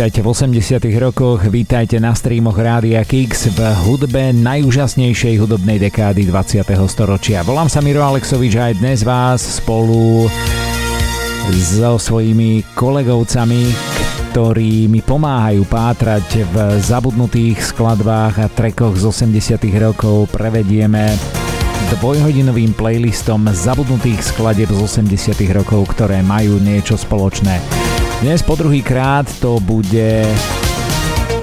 vítajte v 80. rokoch, vítajte na streamoch Rádia Kix v hudbe najúžasnejšej hudobnej dekády 20. storočia. Volám sa Miro Alexovič a aj dnes vás spolu so svojimi kolegovcami, ktorí mi pomáhajú pátrať v zabudnutých skladbách a trackoch z 80. rokov, prevedieme dvojhodinovým playlistom zabudnutých skladieb z 80. rokov, ktoré majú niečo spoločné. Dnes po druhýkrát to bude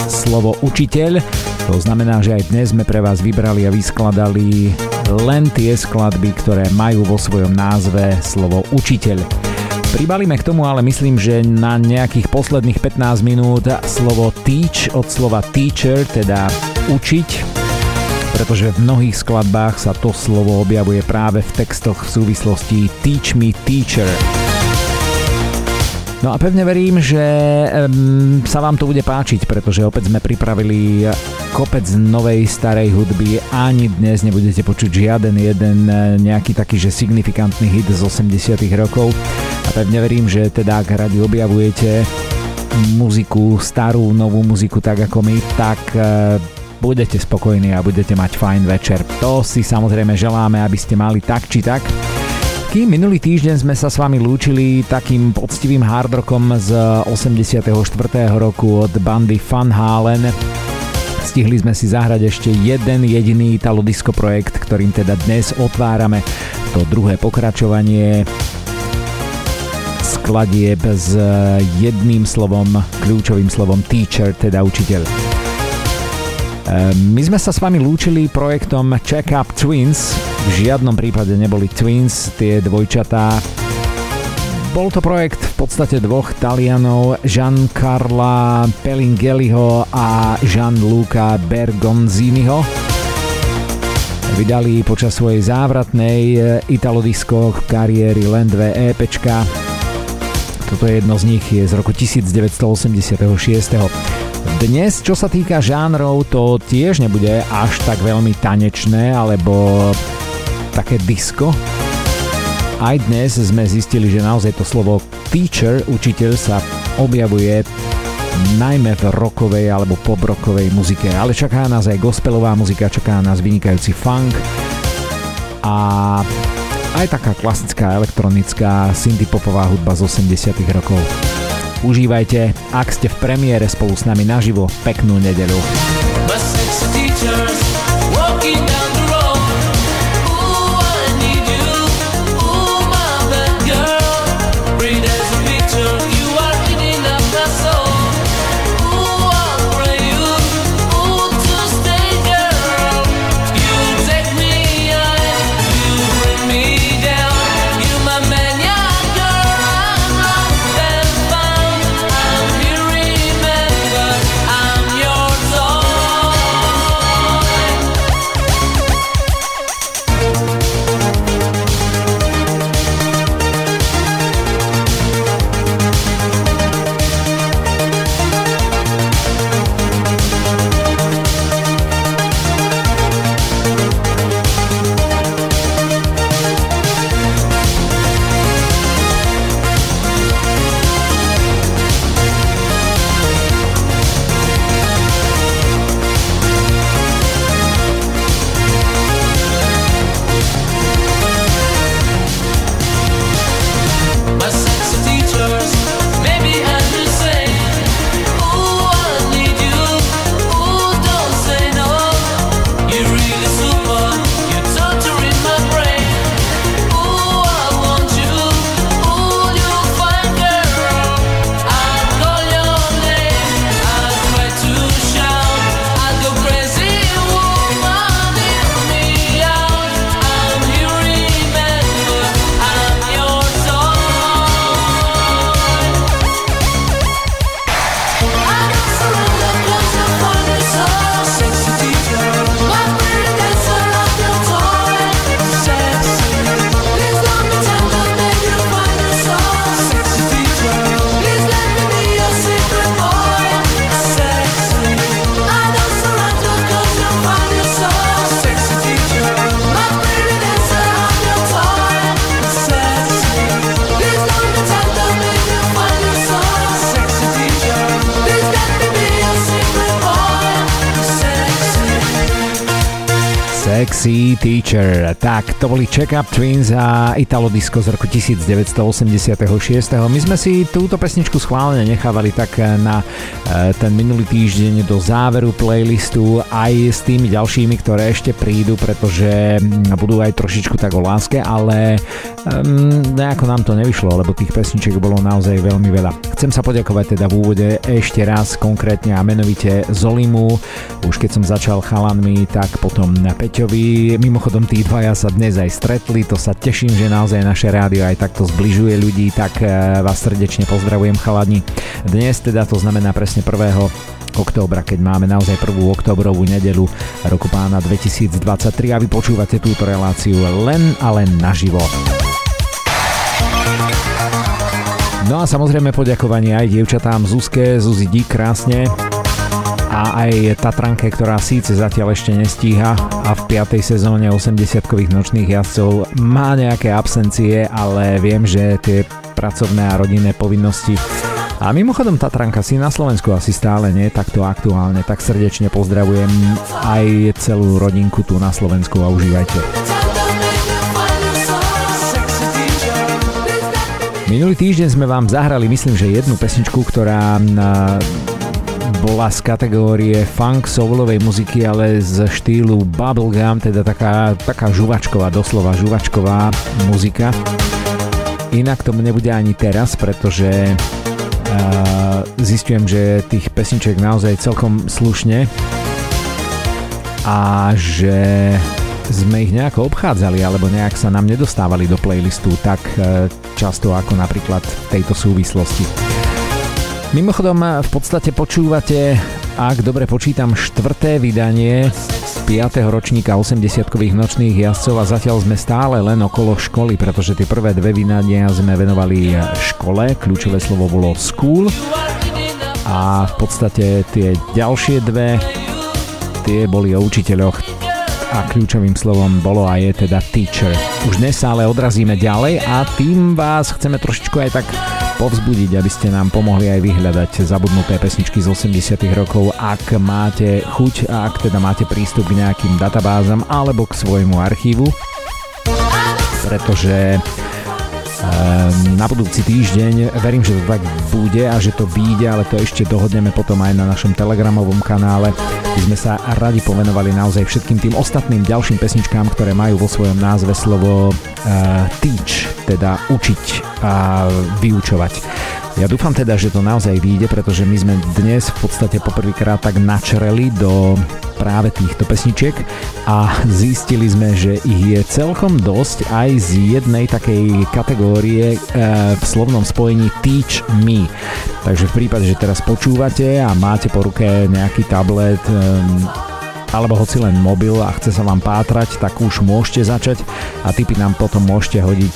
slovo učiteľ. To znamená, že aj dnes sme pre vás vybrali a vyskladali len tie skladby, ktoré majú vo svojom názve slovo učiteľ. Pribalíme k tomu, ale myslím, že na nejakých posledných 15 minút slovo teach od slova teacher, teda učiť, pretože v mnohých skladbách sa to slovo objavuje práve v textoch v súvislosti Teach me teacher. No a pevne verím, že sa vám to bude páčiť, pretože opäť sme pripravili kopec novej starej hudby. Ani dnes nebudete počuť žiaden jeden nejaký taký, že signifikantný hit z 80. rokov. A pevne verím, že teda ak radi objavujete muziku, starú, novú muziku tak ako my, tak budete spokojní a budete mať fajn večer. To si samozrejme želáme, aby ste mali tak či tak. Minulý týždeň sme sa s vami lúčili takým poctivým hardrockom z 84. roku od bandy Van Halen. Stihli sme si zahrať ešte jeden jediný italodisco projekt, ktorým teda dnes otvárame to druhé pokračovanie skladieb s jedným slovom, kľúčovým slovom teacher, teda učiteľ. My sme sa s vami lúčili projektom Check Up Twins. V žiadnom prípade neboli Twins, tie dvojčatá. Bol to projekt v podstate dvoch Talianov, Giancarla Pellingelliho a Gianluca Bergonziniho. Vydali počas svojej závratnej italodisco kariéry len dve EPčka. Toto jedno z nich je z roku 1986. Dnes, čo sa týka žánrov, to tiež nebude až tak veľmi tanečné alebo také disco. Aj dnes sme zistili, že naozaj to slovo teacher, učiteľ, sa objavuje najmä v rockovej alebo poprockovej muzike. Ale čaká nás aj gospelová muzika, čaká nás vynikajúci funk a aj taká klasická elektronická synthpopová hudba z 80. rokov. Užívajte, ak ste v premiére spolu s nami naživo, peknú nedeľu. See Teacher. Tak, to boli Check Up Twins a Italo Disco z roku 1986. My sme si túto pesničku schválne nechávali tak na ten minulý týždeň do záveru playlistu aj s tými ďalšími, ktoré ešte prídu, pretože budú aj trošičku tak o láske, ale nejako nám to nevyšlo, lebo tých pesničiek bolo naozaj veľmi veľa. Chcem sa poďakovať teda v úvode ešte raz konkrétne a menovite Zolimu. Už keď som začal chalanmi, tak potom na Peťovi. Mimochodom tí dvaja sa dnes aj stretli, to sa teším, že naozaj naše rádio aj takto zbližuje ľudí, tak vás srdečne pozdravujem, chalani. Dnes teda to znamená presne 1. októbra, keď máme naozaj 1. októbrovú nedeľu roku pána 2023 a vy počúvate túto reláciu len a len naživo. No a samozrejme poďakovanie aj dievčatám Zuzke, Zuzi, dík krásne. A aj Tatranke, ktorá síce zatiaľ ešte nestíha a v 5. sezóne 80-kových nočných jazdcov má nejaké absencie, ale viem, že tie pracovné a rodinné povinnosti. A mimochodom Tatranka si na Slovensku asi stále nie takto aktuálne, tak srdečne pozdravujem aj celú rodinku tu na Slovensku a užívajte. Minulý týždeň sme vám zahrali, myslím, že jednu pesničku, ktorá bola z kategórie funk soulovej muziky, ale z štýlu bubblegum, teda taká žuvačková, doslova žuvačková muzika. Inak tomu nebude ani teraz, pretože zistujem, že tých pesniček naozaj celkom slušne a že sme ich nejako obchádzali alebo nejak sa nám nedostávali do playlistu tak často ako napríklad v tejto súvislosti. Mimochodom, v podstate počúvate, ak dobre počítam, 4. vydanie 5. ročníka 80-kových nočných jazdcov a zatiaľ sme stále len okolo školy, pretože tie prvé dve vydania sme venovali škole, kľúčové slovo bolo school a v podstate tie ďalšie dve, tie boli o učiteľoch a kľúčovým slovom bolo a je teda teacher. Už dnes sa ale odrazíme ďalej a tým vás chceme trošičku aj tak povzbudiť, aby ste nám pomohli aj vyhľadať zabudnuté pesničky z 80 rokov, ak máte chuť a ak teda máte prístup k nejakým databázam alebo k svojmu archívu, pretože na budúci týždeň verím, že to tak bude a že to vyjde, ale to ešte dohodneme potom aj na našom telegramovom kanále. My sme sa radi povenovali naozaj všetkým tým ostatným ďalším pesničkám, ktoré majú vo svojom názve slovo teach, teda učiť a vyučovať. Ja dúfam teda, že to naozaj vyjde, pretože my sme dnes v podstate poprvýkrát tak načreli do práve týchto pesničiek a zistili sme, že ich je celkom dosť aj z jednej takej kategórie v slovnom spojení Teach Me. Takže v prípade, že teraz počúvate a máte po ruke nejaký tablet alebo hoci len mobil a chce sa vám pátrať, tak už môžete začať a tipy nám potom môžete hodiť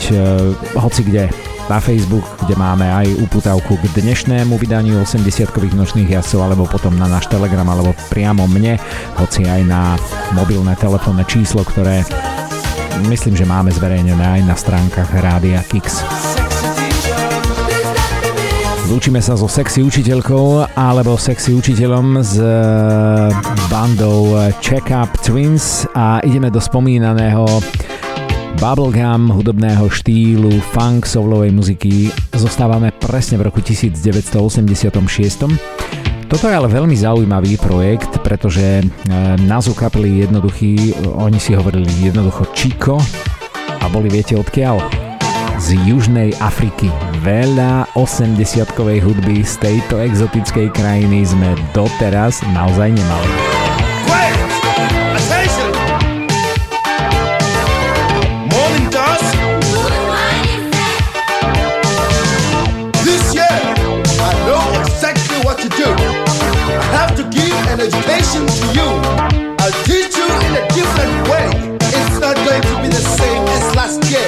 hoci kde. Na Facebook, kde máme aj uputavku k dnešnému vydaniu 80-kových nočných jazdcov, alebo potom na náš Telegram, alebo priamo mne, hoci aj na mobilné telefónne číslo, ktoré myslím, že máme zverejnené aj na stránkach Rádia Kix. Zlúčime sa so sexy učiteľkou alebo sexy učiteľom s bandou Check Up Twins a ideme do spomínaného bubblegum hudobného štýlu funk soulovej muziky. Zostávame presne v roku 1986. Toto je ale veľmi zaujímavý projekt, pretože názov kapely jednoduchý, oni si hovorili jednoducho Chico a boli viete odkiaľ? Z Južnej Afriky. Veľa 80-kovej hudby z tejto exotickej krajiny sme doteraz naozaj nemali. Education to you, I'll teach you in a different way. It's not going to be the same as last year.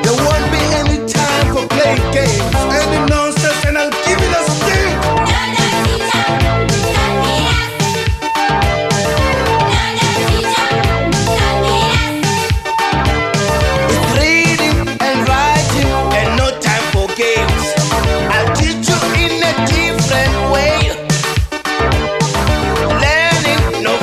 There won't be any time for playing games, any nonsense, and I'll give it a stick. It's reading and writing and no time for games. I'll teach you in a different way. No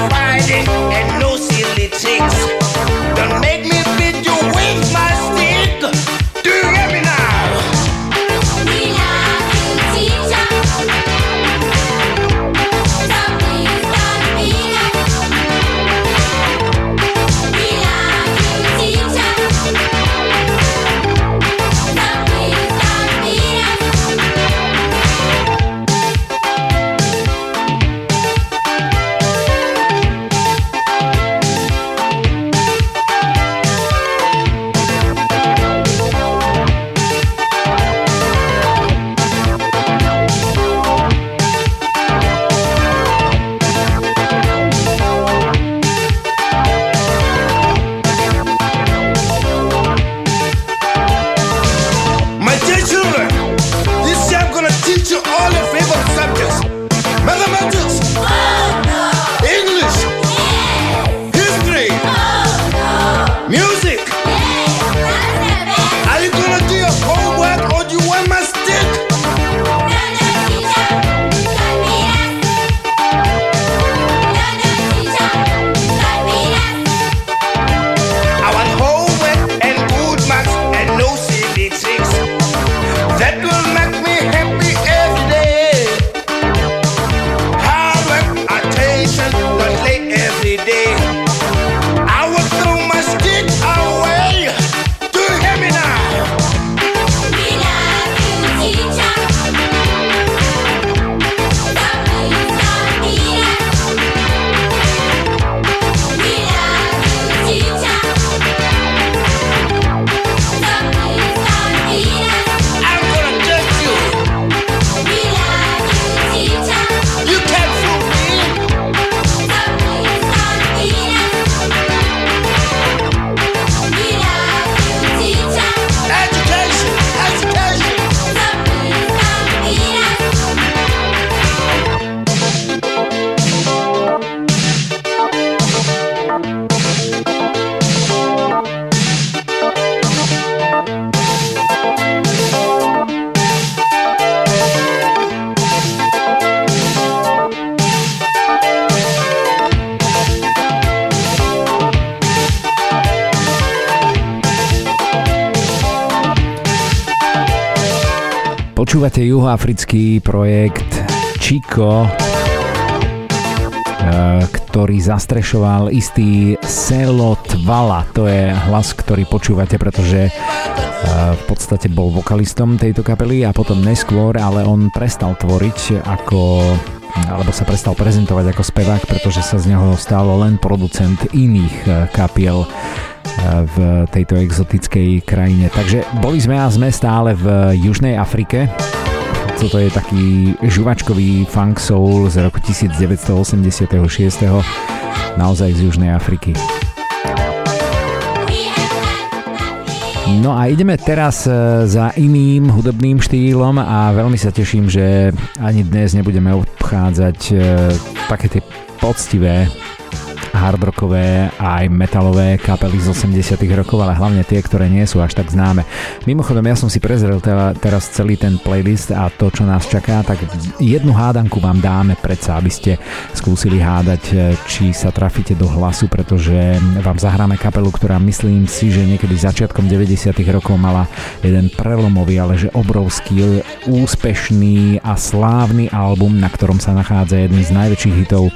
Počúvate juhoafrický projekt Chico, ktorý zastrešoval istý Selo Twala. To je hlas, ktorý počúvate, pretože v podstate bol vokalistom tejto kapely a potom neskôr, ale on prestal tvoriť alebo sa prestal prezentovať ako spevák, pretože sa z neho stalo len producent iných kapiel v tejto exotickej krajine. Takže boli sme a sme stále v Južnej Afrike. Toto je taký žuvačkový funk soul z roku 1986. Naozaj z Južnej Afriky. No a ideme teraz za iným hudobným štýlom a veľmi sa teším, že ani dnes nebudeme obchádzať také tie poctivé hardrockové a aj metalové kapely z 80 rokov, ale hlavne tie, ktoré nie sú až tak známe. Mimochodom, ja som si prezrel teraz celý ten playlist a to, čo nás čaká, tak jednu hádanku vám dáme predsa, aby ste skúsili hádať, či sa trafíte do hlasu, pretože vám zahráme kapelu, ktorá myslím si, že niekedy začiatkom 90 rokov mala jeden prelomový, ale že obrovský, úspešný a slávny album, na ktorom sa nachádza jeden z najväčších hitov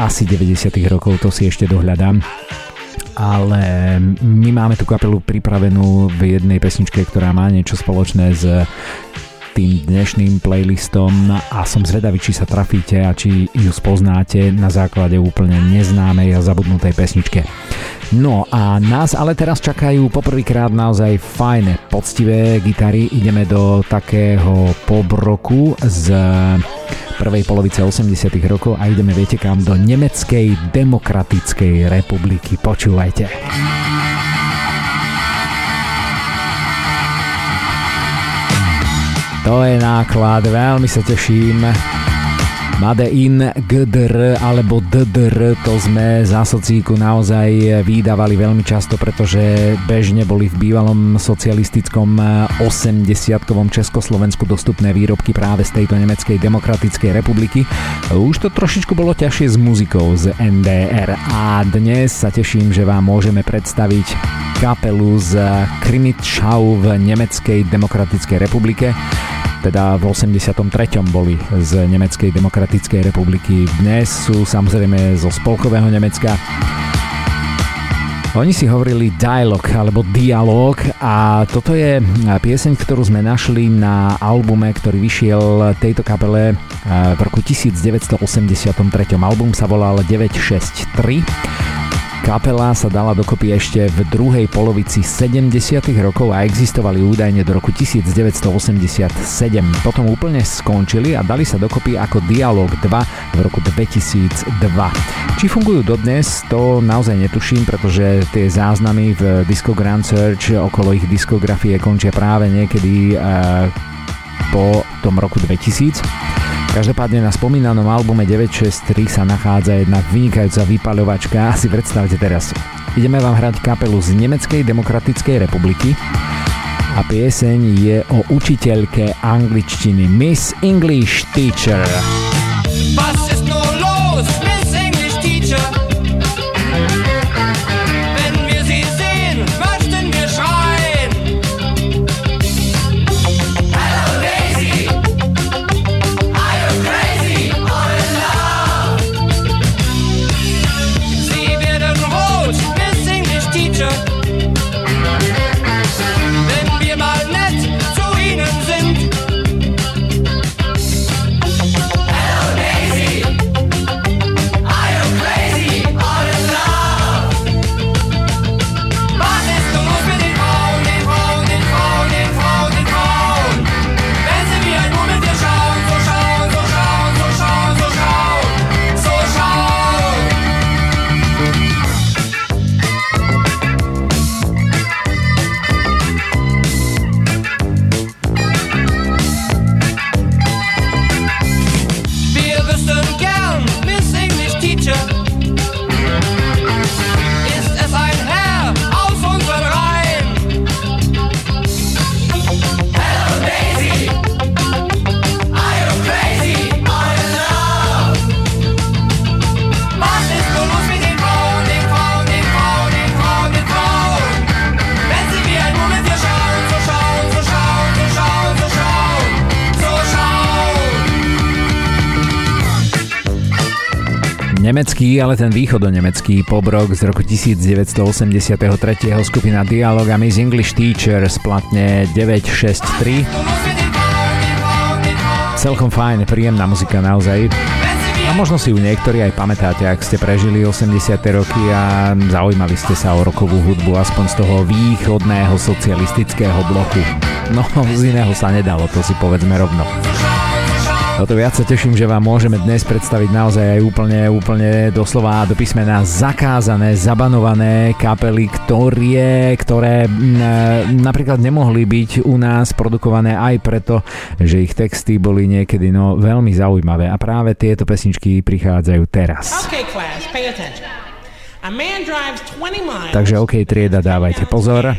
asi 90 rokov, to si ešte dohľadám. Ale my máme tú kapelu pripravenú v jednej pesničke, ktorá má niečo spoločné s tým dnešným playlistom a som zvedavý, či sa trafíte a či ju spoznáte na základe úplne neznámej a zabudnutej pesničke. No a nás ale teraz čakajú poprvýkrát naozaj fajné, poctivé gitary. Ideme do takého pop-rocku z prvej polovice 80 rokov a ideme, viete kam, do Nemeckej demokratickej republiky. Počúvajte. To je náklad, veľmi sa teším. Made in GDR alebo DDR, to sme za socíku naozaj vydávali veľmi často, pretože bežne boli v bývalom socialistickom 80-kovom Československu dostupné výrobky práve z tejto Nemeckej demokratickej republiky. Už to trošičku bolo ťažšie s muzikou z NDR a dnes sa teším, že vám môžeme predstaviť kapelu z Krimitschau v Nemeckej demokratickej republike. Teda v 83. boli z Nemeckej demokratickej republiky. Dnes sú samozrejme zo spolkového Nemecka. Oni si hovorili Dialogue alebo Dialog a toto je pieseň, ktorú sme našli na albume, ktorý vyšiel tejto kapele v roku 1983. Album sa volal 963. Kapela sa dala dokopy ešte v druhej polovici 70. rokov a existovali údajne do roku 1987. Potom úplne skončili a dali sa dokopy ako Dialog 2 v roku 2002. Či fungujú dodnes, to naozaj netuším, pretože tie záznamy v Disco Grand Search okolo ich diskografie končia práve niekedy po tom roku 2000. Každopádne na spomínanom albume 963 sa nachádza jedna vynikajúca vypaľovačka. Asi predstavte teraz. Ideme vám hrať kapelu z Nemeckej demokratickej republiky a pieseň je o učiteľke angličtiny. Miss English Teacher. Was ist nur los, Miss English Teacher? Wenn wir sie sehen, möchten wir schreien. Hello Daisy! Hello Daisy! nemecký, ale ten východonemecký pop-rock z roku 1983. skupina Dialogue a Miss English Teacher z platne 963. Celkom fajn, príjemná muzika naozaj. A možno si ju niektorí aj pamätáte, ak ste prežili 80. roky a zaujímali ste sa o rokovú hudbu, aspoň z toho východného socialistického bloku. No, z iného sa nedalo, to si povedzme rovno. O to viac sa teším, že vám môžeme dnes predstaviť naozaj aj úplne doslova do písmena zakázané, zabanované kapely, ktoré napríklad nemohli byť u nás produkované aj preto, že ich texty boli niekedy veľmi zaujímavé. A práve tieto pesničky prichádzajú teraz. Okay, class, pay attention. A man drives 20 miles. Takže OK, trieda, dávajte pozor.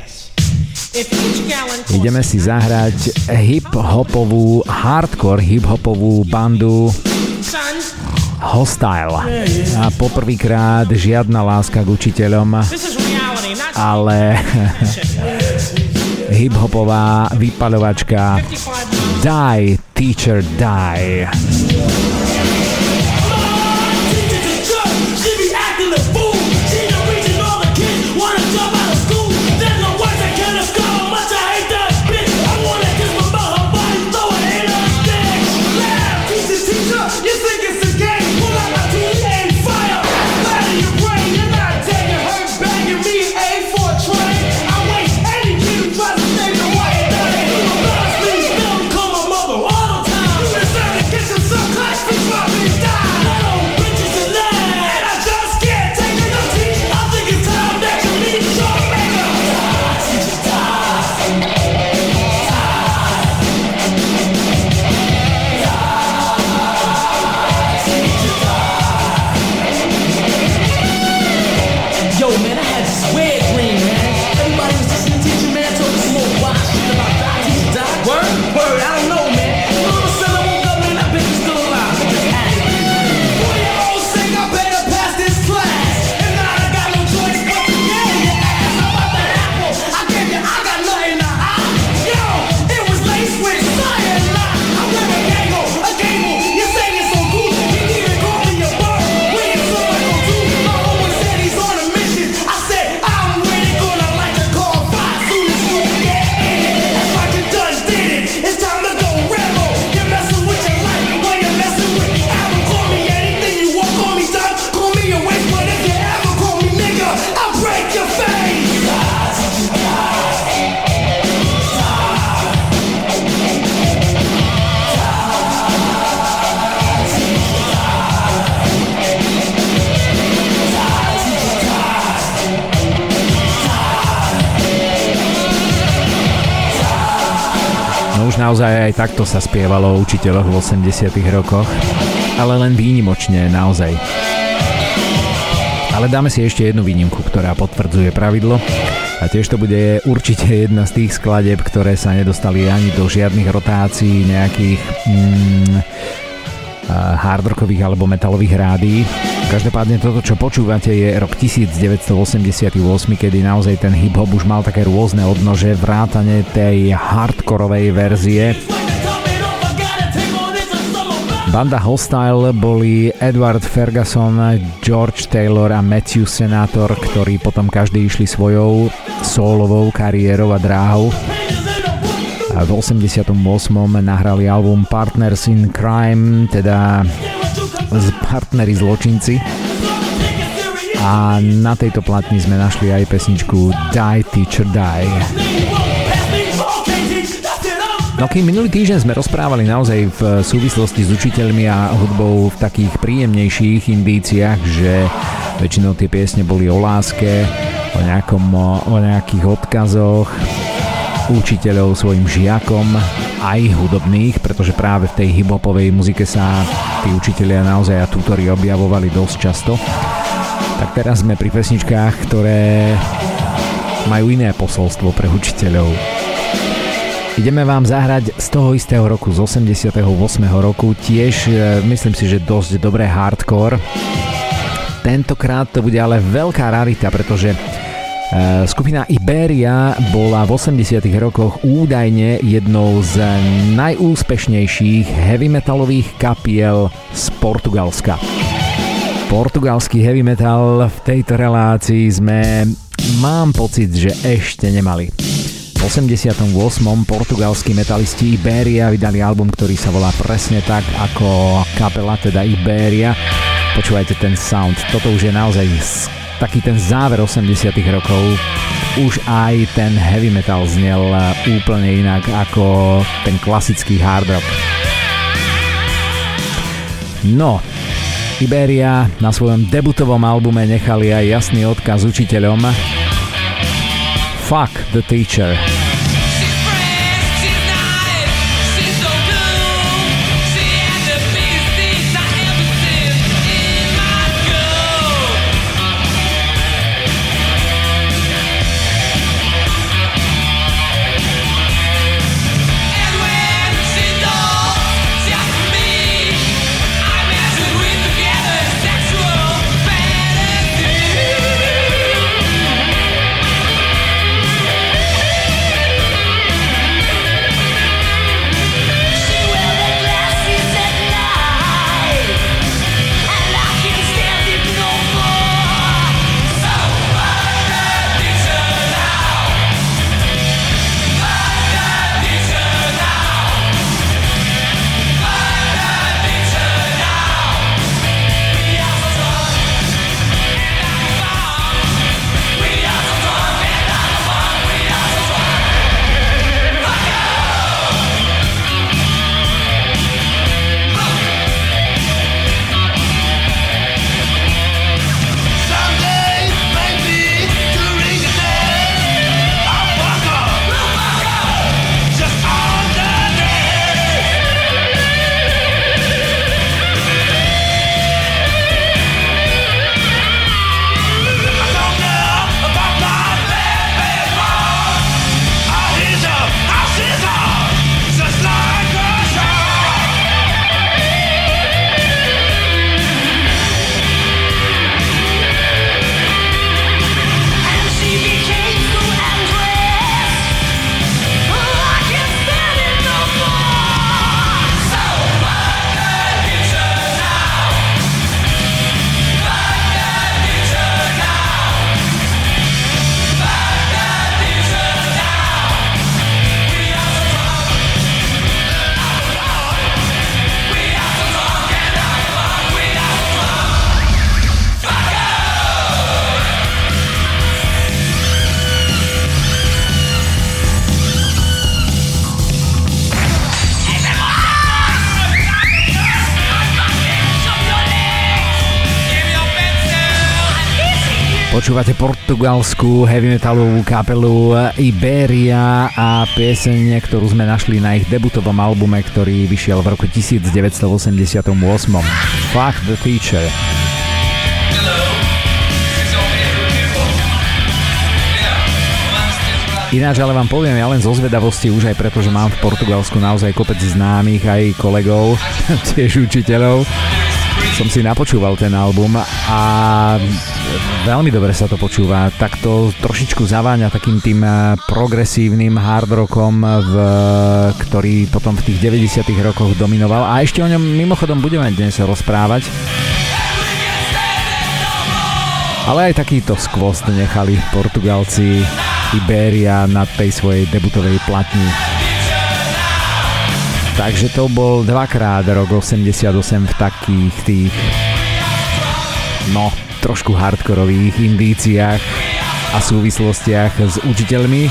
Ideme si zahrať hip-hopovú, hardcore hip-hopovú bandu Hostile. A poprvýkrát žiadna láska k učiteľom, ale hip-hopová vypaľovačka Die, Teacher Die. Naozaj aj takto sa spievalo o učiteľoch v 80. rokoch, ale len výnimočne naozaj. Ale dáme si ešte jednu výnimku, ktorá potvrdzuje pravidlo a tiež to bude určite jedna z tých skladieb, ktoré sa nedostali ani do žiadnych rotácií nejakých hardrockových alebo metalových rádií. Každopádne toto, čo počúvate, je rok 1988, kedy naozaj ten hip-hop už mal také rôzne odnože, vrátane tej hardkorovej verzie. Banda Hostile boli Edward Ferguson, George Taylor a Matthew Senator, ktorí potom každý išli svojou solovou kariérou a dráhou. V 88. nahrali album Partners in Crime, teda partneri zločinci, a na tejto platni sme našli aj pesničku Die, Teacher Die. No kým minulý týždeň sme rozprávali naozaj v súvislosti s učiteľmi a hudbou v takých príjemnejších indíciách, že väčšinou tie piesne boli o láske, o nejakých odkazoch učiteľov svojim žiakom, aj hudobných, pretože práve v tej hip-hopovej muzike sa tí učitelia naozaj a tutori objavovali dosť často. Tak teraz sme pri pesničkách, ktoré majú iné posolstvo pre učiteľov. Ideme vám zahrať z toho istého roku, z 88. roku, tiež myslím si, že dosť dobré hardcore. Tentokrát to bude ale veľká rarita, pretože skupina Iberia bola v 80. rokoch údajne jednou z najúspešnejších heavy metalových kapiel z Portugalska. Portugalský heavy metal v tejto relácii sme, mám pocit, že ešte nemali. V 88. portugalskí metalisti Iberia vydali album, ktorý sa volá presne tak ako kapela, teda Iberia. Počúvajte ten sound, toto už je naozaj taký ten záver 80. rokov. Už aj ten heavy metal znel úplne inak ako ten klasický hard rock. No, Iberia na svojom debutovom albume nechali aj jasný odkaz učiteľom. Fuck the teacher. Počúvate portugalskú heavy metalovú kapelu Iberia a pieseň, ktorú sme našli na ich debutovom albume, ktorý vyšiel v roku 1988. Fuck the Teacher. Ináč ale vám poviem, ja len zo zvedavosti, už aj preto, že mám v Portugalsku naozaj kopec známych aj kolegov, tiež učiteľov. Som si napočúval ten album a veľmi dobre sa to počúva. Tak to trošičku zaváňa takým tým progresívnym hard rockom, ktorý potom v tých 90. rokoch dominoval. A ešte o ňom mimochodom budeme dnes rozprávať. Ale aj takýto skvost nechali Portugalci Iberia na tej svojej debutovej platni. Takže to bol dvakrát rok 88 v takých tých, no, trošku hardkorových indíciách a súvislostiach s učiteľmi.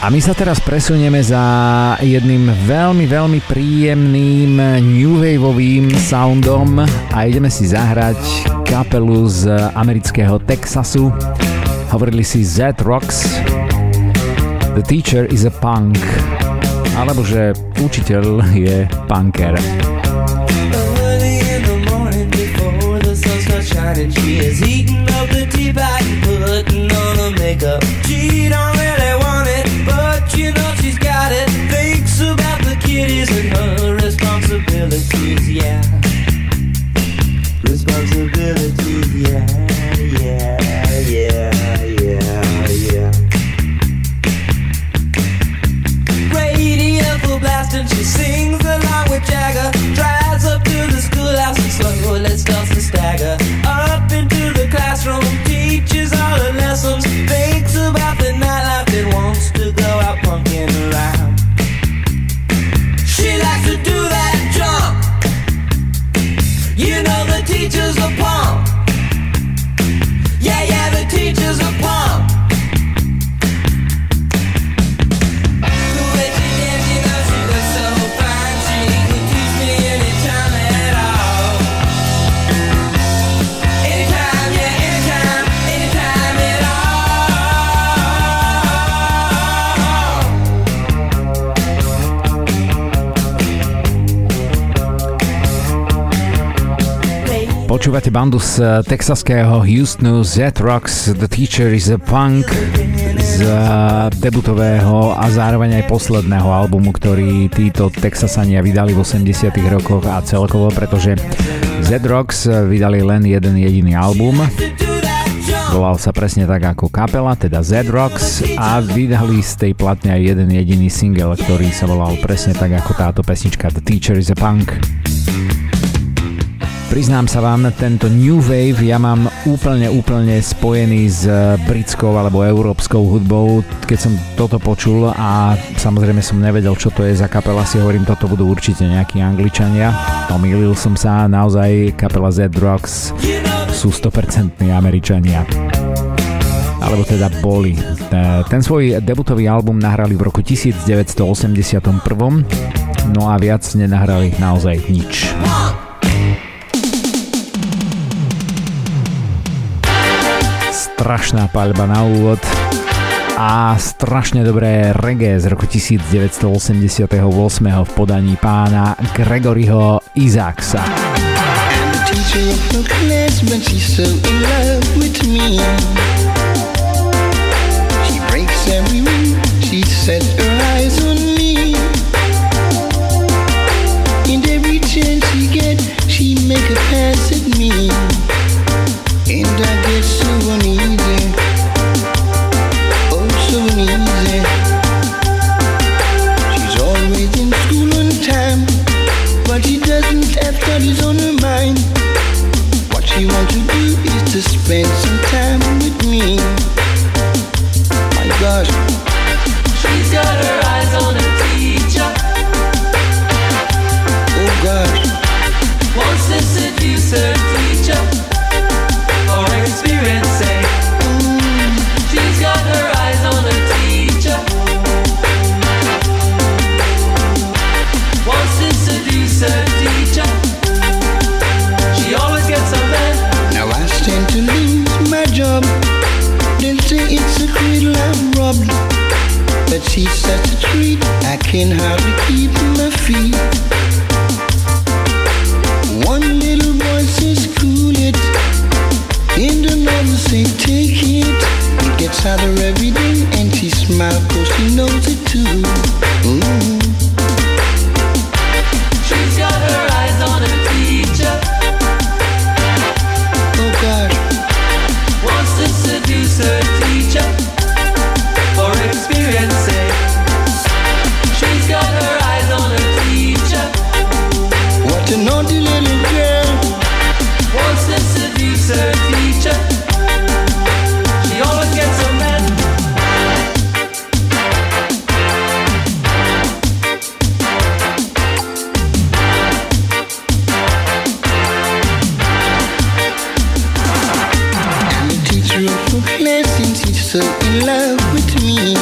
A my sa teraz presunieme za jedným veľmi, veľmi príjemným new waveovým soundom a ideme si zahrať kapelu z amerického Texasu. Hovorili si Z-Rocks. The teacher is a punk, alebo že učiteľ je punker. Early in the morning before the sun's not shining, she is eating up the tea bag, putting on her makeup. She don't really want it, but you know she's got it. Thinks about the kiddies and her responsibilities, yeah. Responsibilities, yeah, yeah, yeah, yeah. She sings along with Jack. Počúvate bandu z texaského Houstonu Z-Rocks, The Teacher is a Punk, z debutového a zároveň aj posledného albumu, ktorý títo Texasania vydali v 80. rokoch a celkovo, pretože Z-Rocks vydali len jeden jediný album. Volal sa presne tak ako kapela, teda Z-Rocks, a vydali z tej platne aj jeden jediný single, ktorý sa volal presne tak ako táto pesnička The Teacher is a Punk. Priznám sa vám, tento New Wave ja mám úplne spojený s britskou alebo európskou hudbou. Keď som toto počul a samozrejme som nevedel, čo to je za kapela, si hovorím, toto budú určite nejakí Angličania. Pomýlil som sa, naozaj kapela Z-Rocks sú 100% Američania. Alebo teda boli. Ten svoj debutový album nahrali v roku 1981, no a viac nenahrali naozaj nič. Strašná paľba na úvod a strašne dobré reggae z roku 1988 v podaní pána Gregoryho Isaacsa. Spend some time with me. My gosh, she's got her eyes on a teacher. Oh gosh, wants to seduce her teacher or experience it. She's got her eyes on a teacher. Wants to seduce her teacher. She always gets a man. Tend to lose my job. They'll say it's a cradle I'm robbed. But she's such a treat, I can hardly keep my feet. One little voice says cool it, and another say take it. It gets out of everything and she smiles cause she knows it too. She's got her eyes on her teacher. Wants to seduce her teacher for experiencing. She's got her eyes on her teacher. What a naughty little girl. Wants to seduce her teacher. She always gets a man. So in love with me,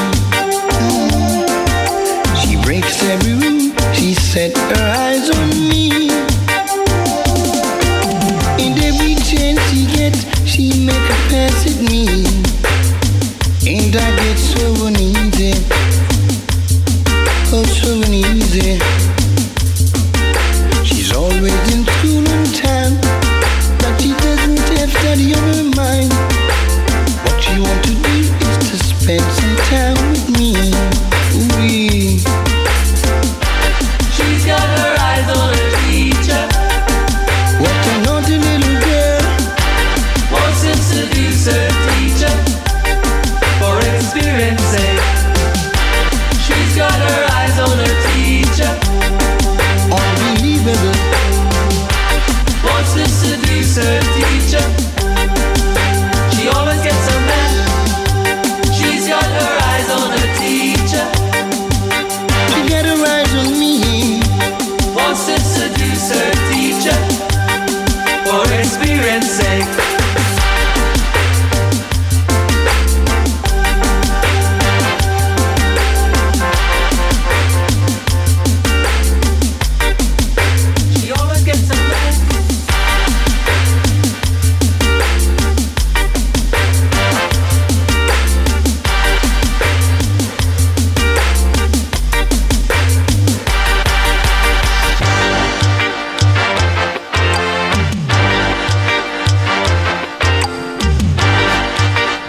she breaks every rule. She set her eyes on me. And every chance she gets, she make a pass at me. And I get so uneasy, oh so uneasy. She's always in school on time, but she doesn't have study on her mind. What she want to do? Spend some time with me. Ooh-wee. She's got her eyes on her teacher. What a naughty little girl. Wants to seduce her teacher for experiencing. She's got her eyes on her teacher. Unbelievable. Wants to seduce her teacher. She always gets a man. She's got her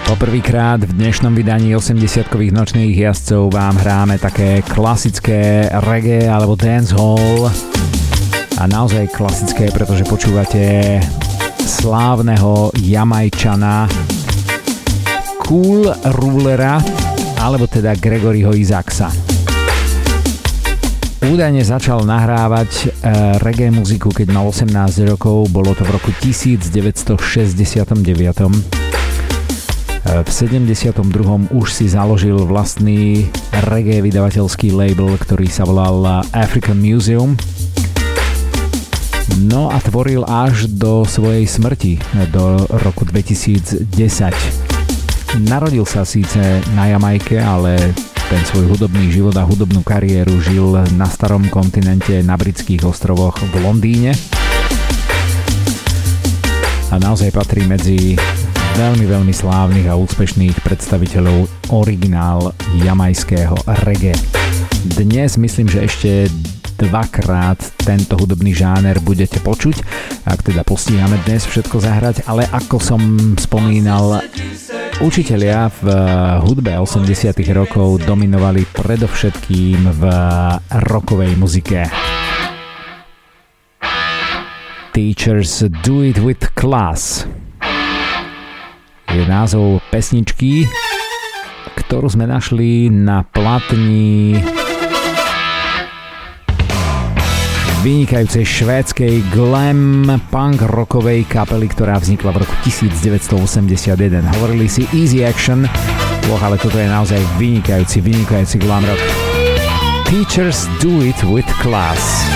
Poprvýkrát v dnešnom vydaní 80-kových nočných jazdcov vám hráme také klasické reggae alebo dancehall. A naozaj klasické, pretože počúvate slávneho Jamajčana Cool Rulera, alebo teda Gregoryho Isaacsa. Údajne začal nahrávať reggae muziku, keď mal 18 rokov, bolo to v roku 1969. V 72. už si založil vlastný reggae vydavateľský label, ktorý sa volal African Museum. No a tvoril až do svojej smrti, do roku 2010. Narodil sa síce na Jamajke, ale ten svoj hudobný život a hudobnú kariéru žil na starom kontinente, na britských ostrovoch, v Londýne. A naozaj patrí medzi veľmi, veľmi slávnych a úspešných predstaviteľov originál jamajského reggae. Dnes myslím, že ešte dvakrát tento hudobný žáner budete počuť, ak teda postihame dnes všetko zahrať, ale ako som spomínal, učitelia v hudbe 80. rokov dominovali predovšetkým v rockovej muzike. Teachers do it with class je názov pesničky, ktorú sme našli na platni vynikajúcej švédskej glam punk rockovej kapely, ktorá vznikla v roku 1981. Hovorili si Easy Action, ale toto je naozaj vynikajúci glam rock. Teachers do it with class.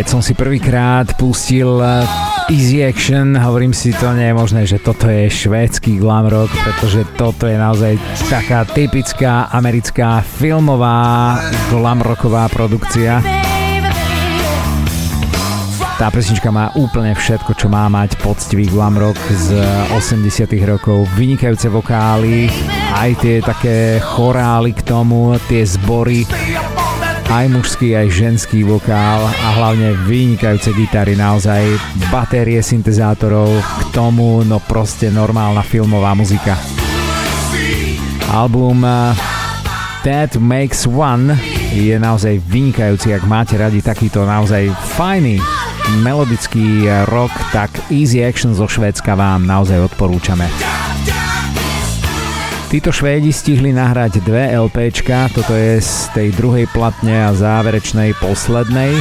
Keď som si prvýkrát pustil Easy Action, hovorím si, to nie je možné, že toto je švédsky glam rock, pretože toto je naozaj taká typická americká filmová glam rocková produkcia. Tá pesnička má úplne všetko, čo má mať poctivý glam rock z 80. rokov. Vynikajúce vokály, aj tie také chorály k tomu, tie zbory, aj mužský, aj ženský vokál a hlavne vynikajúce gitary, naozaj batérie syntezátorov, k tomu no proste normálna filmová muzika. Album That Makes One je naozaj vynikajúci, ak máte radi takýto naozaj fajný melodický rock, tak Easy Action zo Švédska vám naozaj odporúčame. Títo Švédi stihli nahrať 2 LPčka, toto je z tej druhej platne a záverečnej poslednej.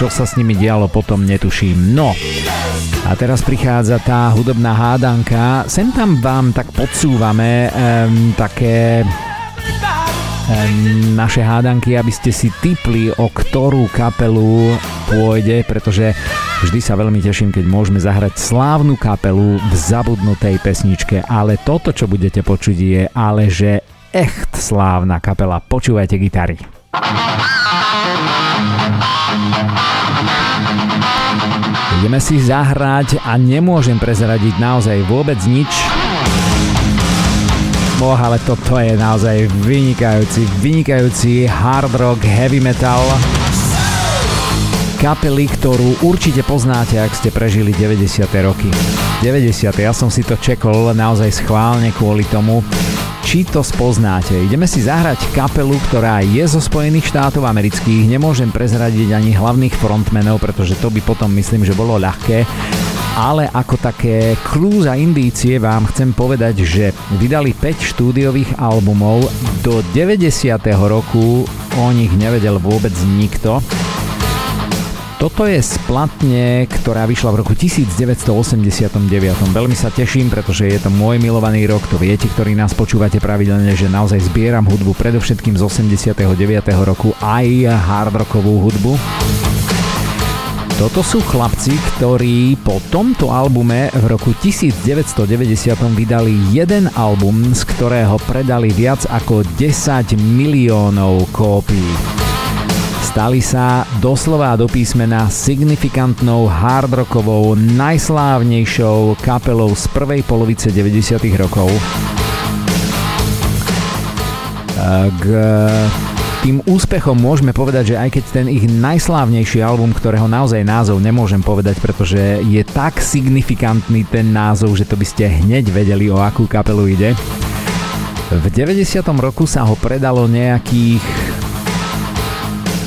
Čo sa s nimi dialo potom, netuším. No a teraz prichádza tá hudobná hádanka. Sem tam vám tak podsúvame také naše hádanky, aby ste si tipli, o ktorú kapelu pôjde, pretože vždy sa veľmi teším, keď môžeme zahrať slávnu kapelu v zabudnutej pesničke, ale toto, čo budete počuť, je ale že echt slávna kapela. Počúvajte gitary. Ideme si zahrať a nemôžem prezradiť naozaj vôbec nič. Ale toto je naozaj vynikajúci hard rock, heavy metal kapely, ktorú určite poznáte, ak ste prežili 90. roky. 90. Ja som si to čekol naozaj schválne kvôli tomu, či to spoznáte. Ideme si zahrať kapelu, ktorá je zo Spojených štátov amerických. Nemôžem prezradiť ani hlavných frontmenov, pretože to by potom myslím, že bolo ľahké. Ale ako také kľúč a indície vám chcem povedať, že vydali 5 štúdiových albumov. Do 90. roku o nich nevedel vôbec nikto. Toto je z platne, ktorá vyšla v roku 1989. Veľmi sa teším, pretože je to môj milovaný rok. To viete, ktorí nás počúvate pravidelne, že naozaj zbieram hudbu predovšetkým z 89. roku, aj hardrockovú hudbu. Toto sú chlapci, ktorí po tomto albume v roku 1990 vydali jeden album, z ktorého predali viac ako 10 miliónov kópií. Stali sa doslova do písmena signifikantnou hardrockovou najslávnejšou kapelou z prvej polovice 90. rokov. Tým úspechom môžeme povedať, že aj keď ten ich najslávnejší album, ktorého naozaj názov nemôžem povedať, pretože je tak signifikantný ten názov, že to by ste hneď vedeli, o akú kapelu ide. V 90. roku sa ho predalo nejakých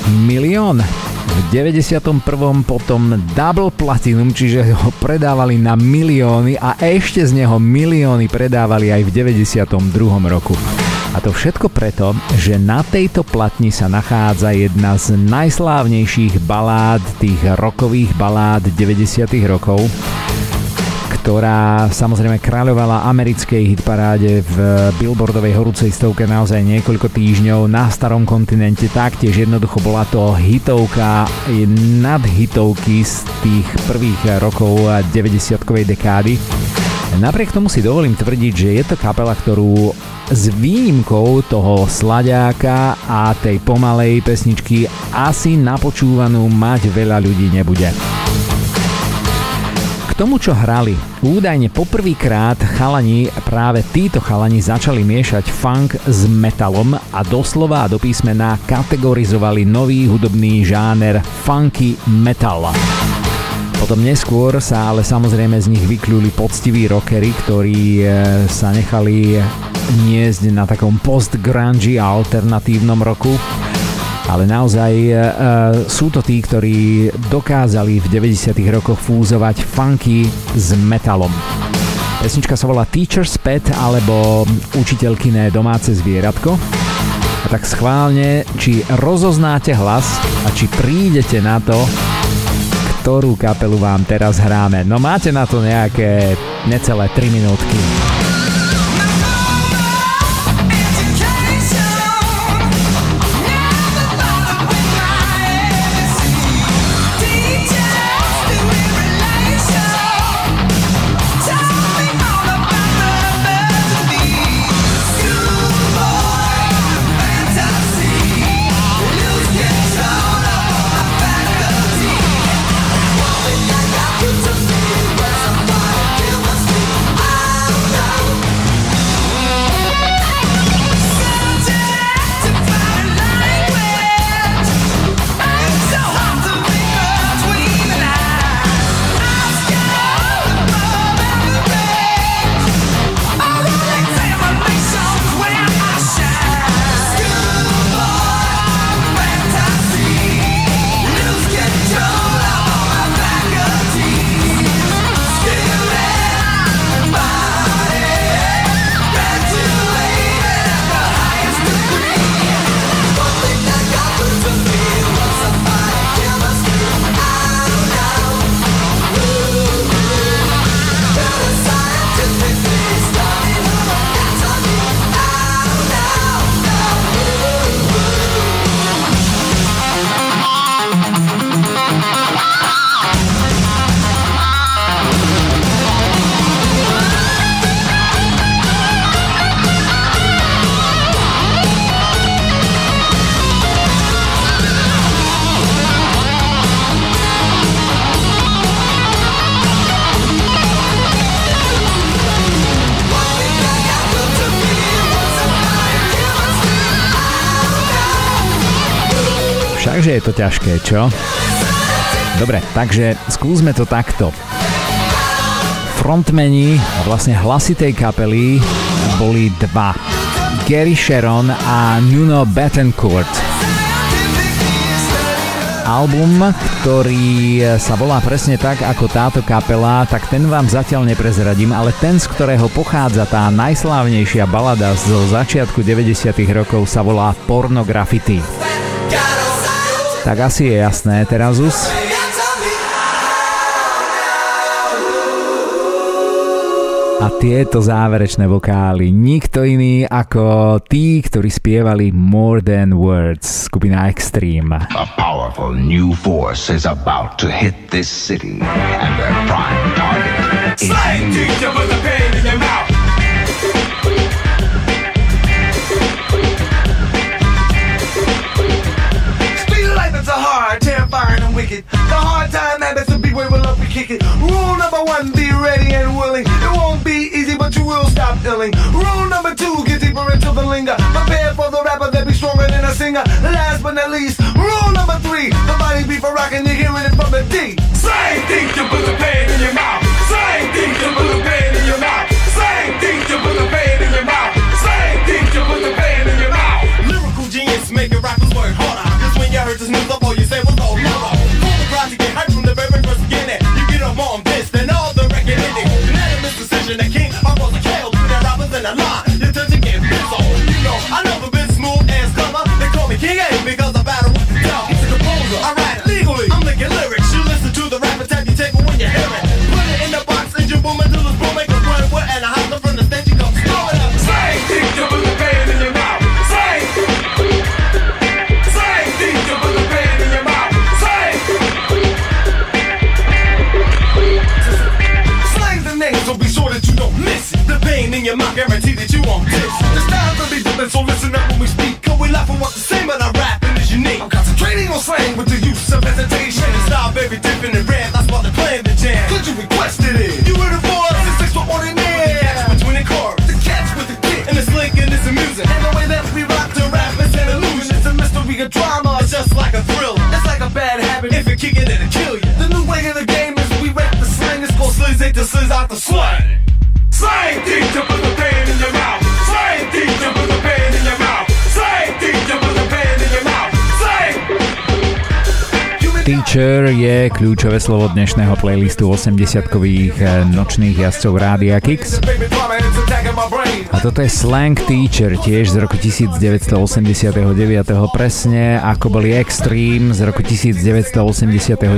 1 milión. V 91. potom double platinum, čiže ho predávali na milióny a ešte z neho milióny predávali aj v 92. roku. A to všetko preto, že na tejto platni sa nachádza jedna z najslávnejších balád, tých rockových balád 90. rokov, ktorá samozrejme kráľovala americkej hitparáde, v billboardovej horúcej stovke naozaj niekoľko týždňov, na starom kontinente taktiež. Jednoducho bola to hitovka nad hitovky z tých prvých rokov 90-kovej dekády. Napriek tomu si dovolím tvrdiť, že je to kapela, ktorú s výnimkou toho sladáka a tej pomalej pesničky asi napočúvanú mať veľa ľudí nebude. K tomu, čo hrali, údajne poprvýkrát práve títo chalani začali miešať funk s metalom a doslova do písmena kategorizovali nový hudobný žáner funky metal. Potom neskôr sa ale samozrejme z nich vykľuli poctiví rockery, ktorí sa nechali niesť na takom post-grungy alternatívnom roku. Ale naozaj sú to tí, ktorí dokázali v 90. rokoch fúzovať funky s metalom. Pesnička sa volá Teacher's Pet alebo Učiteľkyné domáce zvieratko. A tak schválne, či rozoznáte hlas a či prídete na to, ktorú kapelu vám teraz hráme. No máte na to nejaké necelé 3 minútky. Takže je to ťažké, čo? Dobre, takže skúsme to takto. Frontmeni vlastne hlasitej kapely boli dva. Gary Sharon a Nuno Bettencourt. Album, ktorý sa volá presne tak ako táto kapela, tak ten vám zatiaľ neprezradím, ale ten, z ktorého pochádza tá najslávnejšia balada zo začiatku 90. rokov, sa volá Pornografity. Tak asi je jasné teraz už. A tieto záverečné vokály nikto iný ako tí, ktorí spievali More Than Words, skupina Extreme. A powerful new force is about to hit this city and their prime target is you with a pain in your mouth. Street life is a hard, terrifying and wicked. The hard time habits will be where we'll up and kick it. Rule number one, be ready and willing. But you will stop dealing. Rule number two, get deeper into the linger. Prepare for the rapper that be stronger than a singer. Last but not least, rule number three, the body be for rockin', you're hearing it from the D. Same thing, you put the pain in your mouth. Same thing, you put the pain in your mouth. Same thing, you put the pain in your mouth. Same thing, you put the pain in your mouth. Lyrical genius making rappers work harder. Cause when you heard this news up, all you say was all love. Pull the crowd to get hyped from the very first beginning. You get up on this, then all the record ending. Unanimous decision that king in a line, you're touching it, fizzle. You know, I never been smooth and summer. They call me King A because I battle with the devil. He's a composer, I write legally. I'm making lyrics, you listen to the rapper type, you take it when you hear it. Put it in the box and you boom until it's boom. Make a run with and I hop up from the stage, you go, throw it up. Say, think you put the pain in your mouth. Say, think you put the pain in your mouth. Say, slang the names, so be sure that you don't miss it. The pain in your mouth, guarantee that you won't diss. The styles will be different, so listen up when we speak. Cause we laugh and what's the same, but our rapping is unique. I'm concentrating on slang with the use of hesitation. The style very different and rare, that's why they're playing the jam. Could you requested it? You heard it for us, it's extraordinary. Between the chorus, the catch with the kick, and the slinkiness of music. And the way that we rock to rap is an illusion. It's a mystery of drama, it's just like a thrill. It's like a bad habit, if you kick it, it'll kill you. The new way of the game is we rap the slang. It's called slizz, ain't the slizz out the slut. Slang teacher, put the pain in your mouth. Slang teacher, put the pain in your mouth. Slang teacher, put the pain in your mouth. Slang teacher je kľúčové slovo dnešného playlistu 80-kových nočných jazdcov Rádia Kix. A toto je Slang Teacher, tiež z roku 1989, presne ako boli Extreme z roku 1989,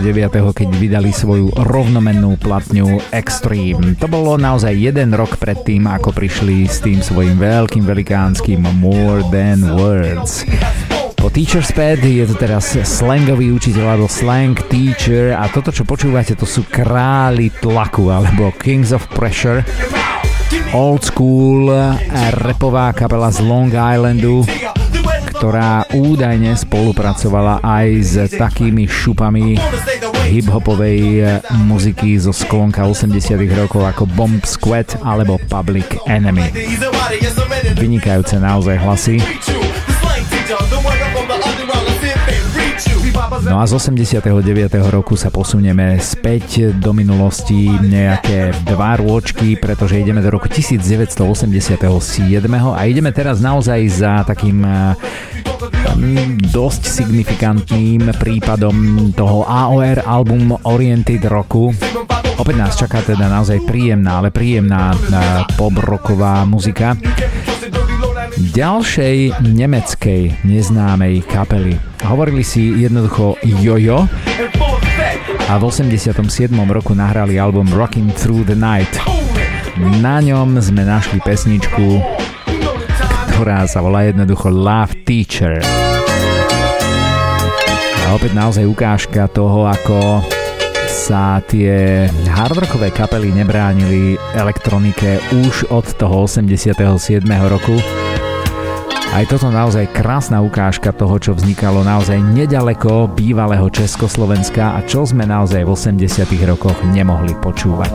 keď vydali svoju rovnomennú platňu Extreme. To bolo naozaj jeden rok pred tým, ako prišli s tým svojím veľkým velikánskym More Than Words. Po Teacher's Pad je to teraz slangový učiteľ alebo Slang Teacher a toto, čo počúvate, to sú králi tlaku alebo Kings of Pressure. Old school rapová kapela z Long Islandu, ktorá údajne spolupracovala aj s takými šupami hip-hopovej muziky zo sklonka 80. rokov ako Bomb Squad alebo Public Enemy. Vynikajúce naozaj hlasy. No a z 89. roku sa posunieme späť do minulosti nejaké 2 ročky, pretože ideme do roku 1987 a ideme teraz naozaj za takým dosť signifikantným prípadom toho AOR album Oriented roku. Opäť nás čaká teda naozaj príjemná, ale príjemná pop-rocková muzika ďalšej nemeckej neznámej kapely. Hovorili si jednoducho Jojo a v 87. roku nahrali album Rockin' Through the Night. Na ňom sme našli pesničku, ktorá sa volá jednoducho Love Teacher. A opäť naozaj ukážka toho, ako sa tie hardrockové kapely nebránili elektronike už od toho 87. roku. Aj toto naozaj krásna ukážka toho, čo vznikalo naozaj neďaleko bývalého Československa a čo sme naozaj v 80. rokoch nemohli počúvať.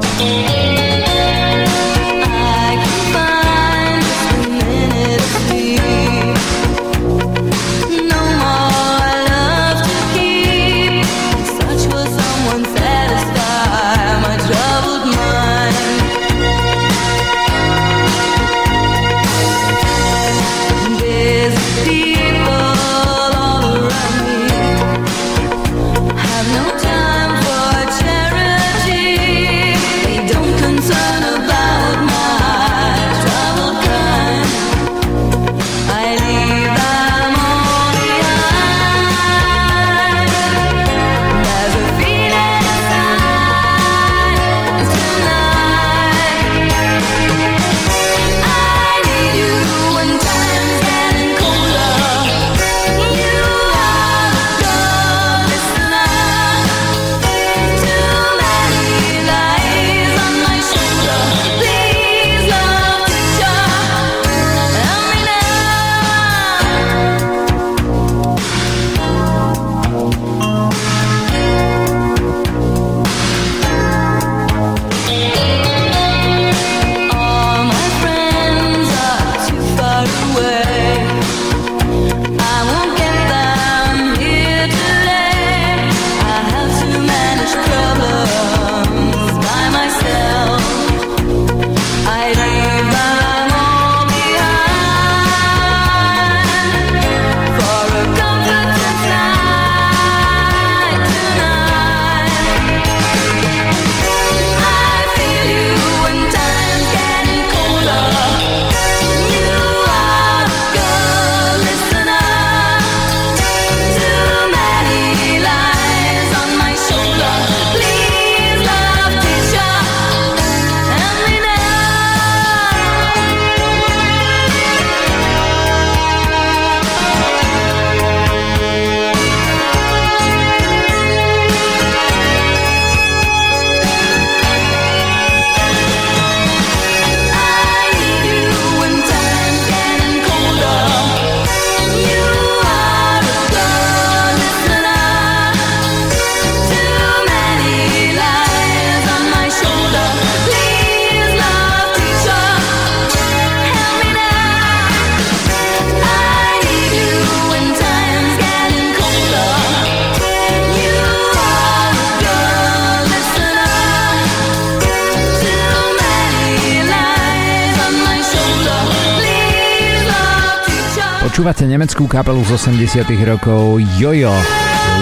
Počúvate nemeckú kapelu z 80. rokov Jojo,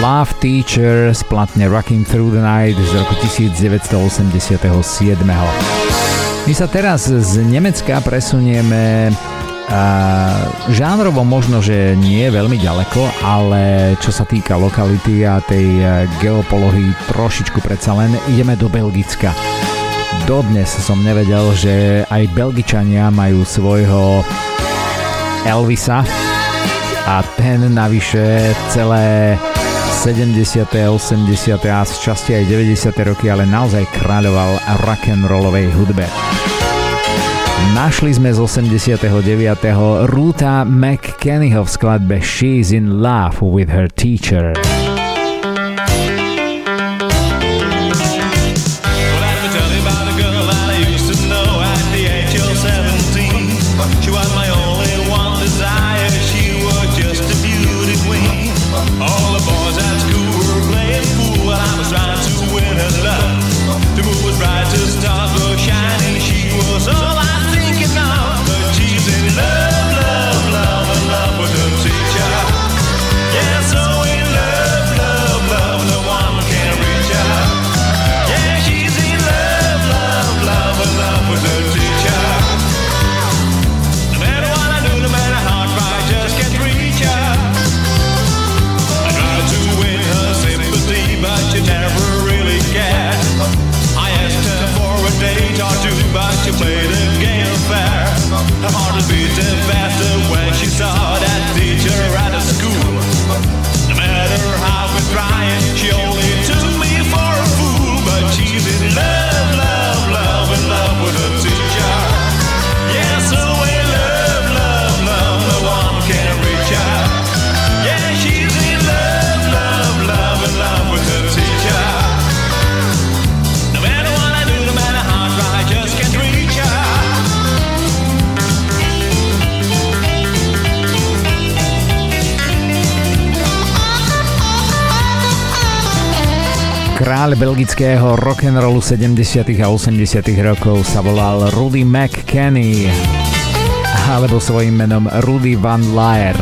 Love Teacher z platne Rockin' Through the Night z roku 1987. My sa teraz z Nemecka presunieme žánrovo možno, že nie je veľmi ďaleko, ale čo sa týka lokality a tej geopolohy trošičku predsa len ideme do Belgicka. Dodnes som nevedel, že aj Belgičania majú svojho Elvisa a ten navyše celé 70., 80. a z časti aj 90. roky, ale naozaj kráľoval rock'n'rollovej hudbe. Našli sme z 89. Ruta McKennyho v skladbe She's in Love with Her Teacher. Her heart was beating faster when she saw that teacher at the school. No matter how we're crying, she only took me for a fool. But she's in love, love, love, in love with her teacher. Yeah, so in love, love, love, no one can reach her. Yeah, she's in love, love, love, in love with her teacher. No matter what I do, no matter how I try, I just can't reach her. Kráľ belgického rock'n'rollu 70. a 80. rokov sa volal Rudy McKenny alebo svojím menom Rudy Van Lier.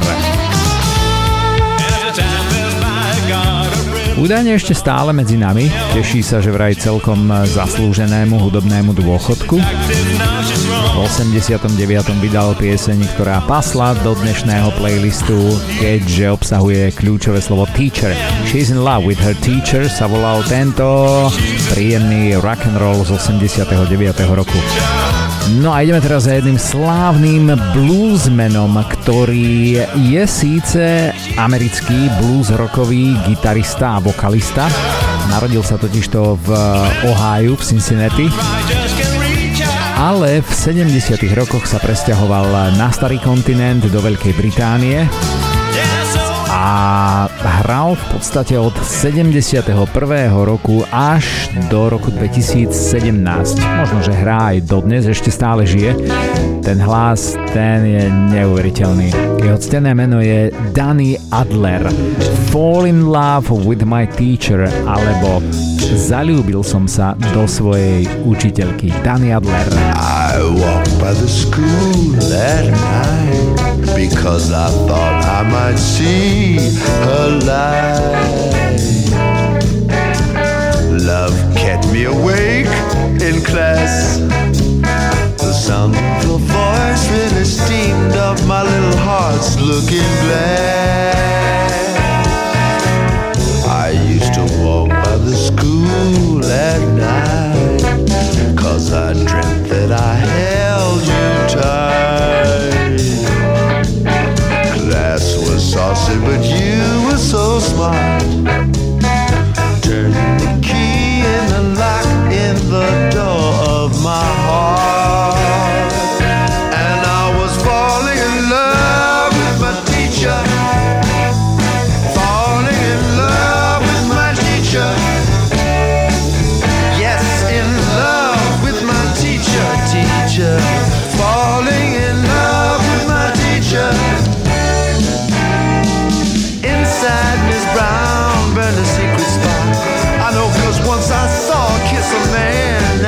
Údajne ešte stále medzi nami, teší sa, že vraj celkom zaslúženému hudobnému dôchodku. V 89. vydal pieseň, ktorá pasla do dnešného playlistu, keďže obsahuje kľúčové slovo teacher. She's in love with her teacher sa volal tento príjemný rock'n'roll z 89. roku. No a ideme teraz za jedným slávnym bluesmenom, ktorý je síce americký blues-rockový gitarista a vokalista. Narodil sa totižto v Ohiu, v Cincinnati. Ale v 70. rokoch sa presťahoval na starý kontinent do Veľkej Británie a hral v podstate od 71. roku až do roku 2017. Možno, že hrá aj dodnes, ešte stále žije. Ten hlas, ten je neuveriteľný. Jeho ctené meno je Danny Adler. Fall in love with my teacher, alebo Zalúbil som sa do svojej učiteľky. Danny Adler. I walked by the school that night because I thought I might see her light. Love kept me awake in class. The sound of her voice really steamed up my little heart's looking glass. I used to walk by the school at night, cause I dreamt that I held you tight. Class was saucy, but you were so smart. Turned the key in the lock in the door of my heart. And I was falling in love with my teacher.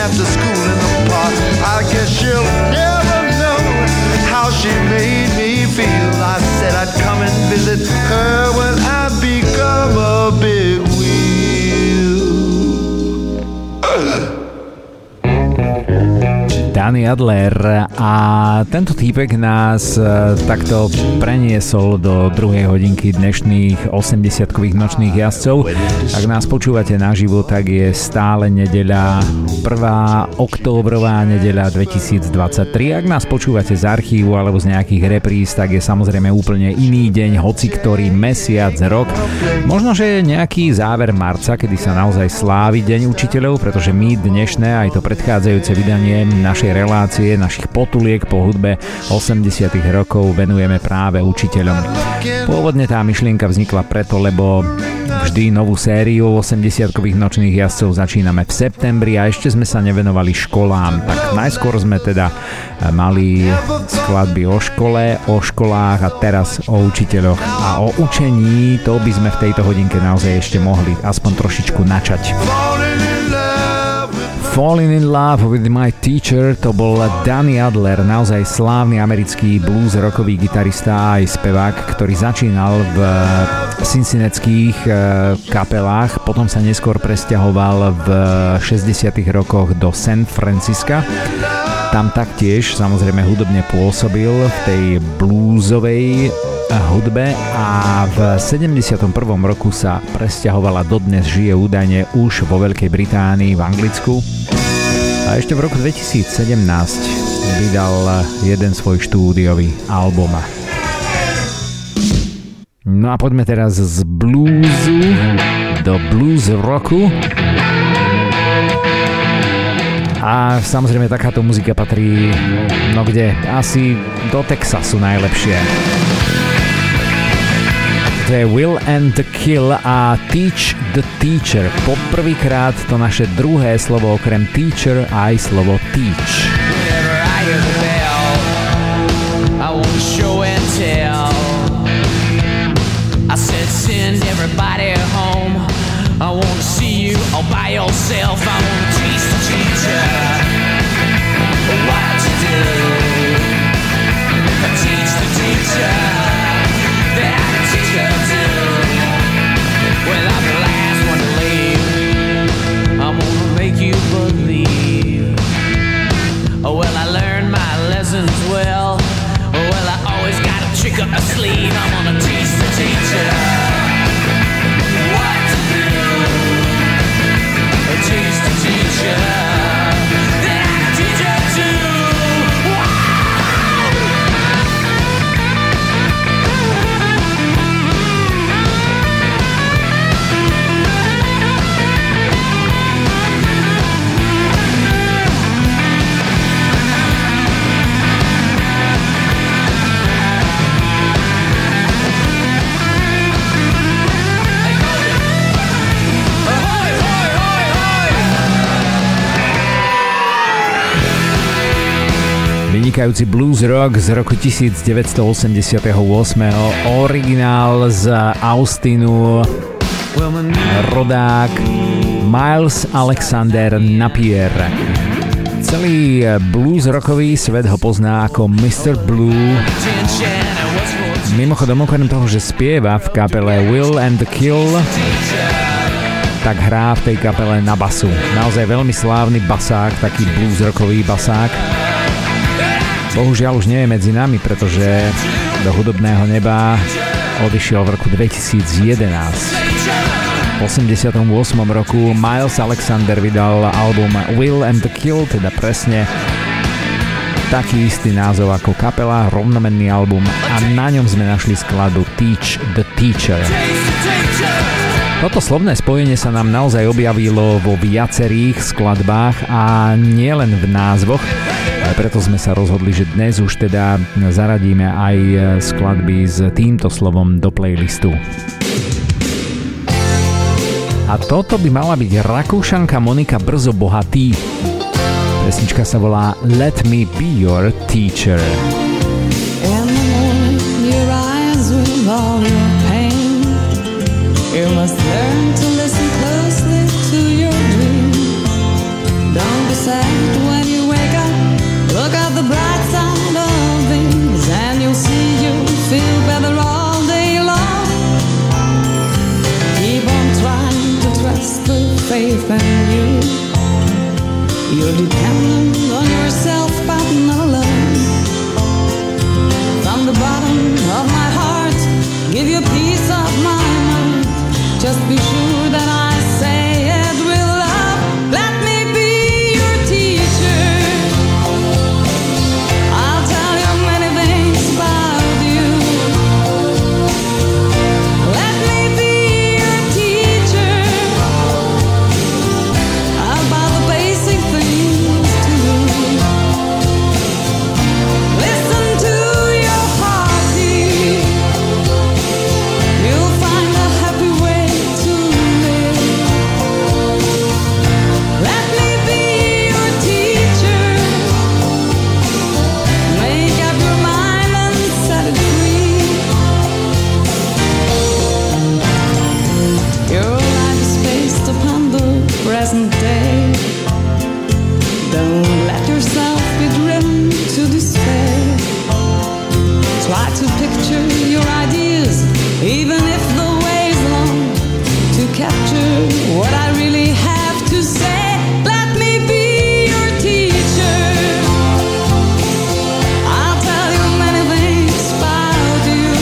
After school in the park, I guess she'll never know how she made me feel. I said I'd come and visit her when I become a big wheel. Danny Adler a tento týpek nás takto preniesol do druhej hodinky dnešných 80-kových nočných jazdcov. Ak nás počúvate naživo, tak je stále nedeľa, 1. októbrová nedeľa 2023. Ak nás počúvate z archívu alebo z nejakých repríz, tak je samozrejme úplne iný deň, hoci ktorý mesiac, rok. Možno, že je nejaký záver marca, kedy sa naozaj slávi Deň učiteľov, pretože my dnešné aj to predchádzajúce vydanie naše relácie, našich potuliek po hudbe 80. rokov venujeme práve učiteľom. Pôvodne tá myšlienka vznikla preto, lebo vždy novú sériu 80-kových nočných jazdcov začíname v septembri a ešte sme sa nevenovali školám. Tak najskôr sme teda mali skladby o škole, o školách a teraz o učiteľoch a o učení. To by sme v tejto hodinke naozaj ešte mohli aspoň trošičku načať. Falling in Love with My Teacher, to bol Danny Adler, naozaj slávny americký blues rockový gitarista aj spevák, ktorý začínal v cincinnatských kapelách, potom sa neskôr presťahoval v 60. rokoch do San Francisca. Tam taktiež samozrejme hudobne pôsobil v tej bluesovej hudbe a v 71. roku sa presťahovala, dodnes žije údajne už vo Veľkej Británii, v Anglicku. A ešte v roku 2017 vydal jeden svoj štúdiový album. No a poďme teraz z bluesu do blues rocku. A samozrejme takáto muzika patrí, no kde? Asi do Texasu najlepšie. To je Will and the Kill a Teach the Teacher. Poprvýkrát to naše druhé slovo okrem teacher aj slovo teach. Vynikajúci blues rock z roku 1988, originál z Austinu, rodák Miles Alexander Napier. Celý blues rockový svet ho pozná ako Mr. Blue. Mimochodom, okrem toho, že spieva v kapele Will and the Kill, tak hrá v tej kapele na basu. Naozaj veľmi slávny basák, taký blues rockový basák. Bohužiaľ už nie je medzi nami, pretože do hudobného neba odišiel v roku 2011. V 88. roku Miles Alexander vydal album Will and the Kill, teda presne taký istý názov ako kapela, rovnomenný album a na ňom sme našli skladbu Teach the Teacher. Toto slovné spojenie sa nám naozaj objavilo vo viacerých skladbách a nielen v názvoch. Preto sme sa rozhodli, že dnes už teda zaradíme aj skladby s týmto slovom do playlistu. A toto by mala byť Rakúšanka Monika Brzobohatý. Pesnička sa volá Let Me Be Your Teacher. In the morning your eyes with all your pain, you must learn to listen closely to your dream. Don't be sad when you wake up. Look at the bright side of things and you'll see you you. You're dependent on yourself, but not alone. From the bottom of my heart, give you peace of my mind. Just be sure that I say it with love. Let me be your teacher. I'll tell you many things about you. Let me be your teacher about the basic things to do. Listen to your heart beat. You'll find a happy way to live. Let me be your teacher. Make up your mind and set it free. Your life is based upon the present day. Don't let yourself be driven to despair. Try to picture your ideas, even if the way is long, to capture what I really have to say. Let me be your teacher. I'll tell you many things about you.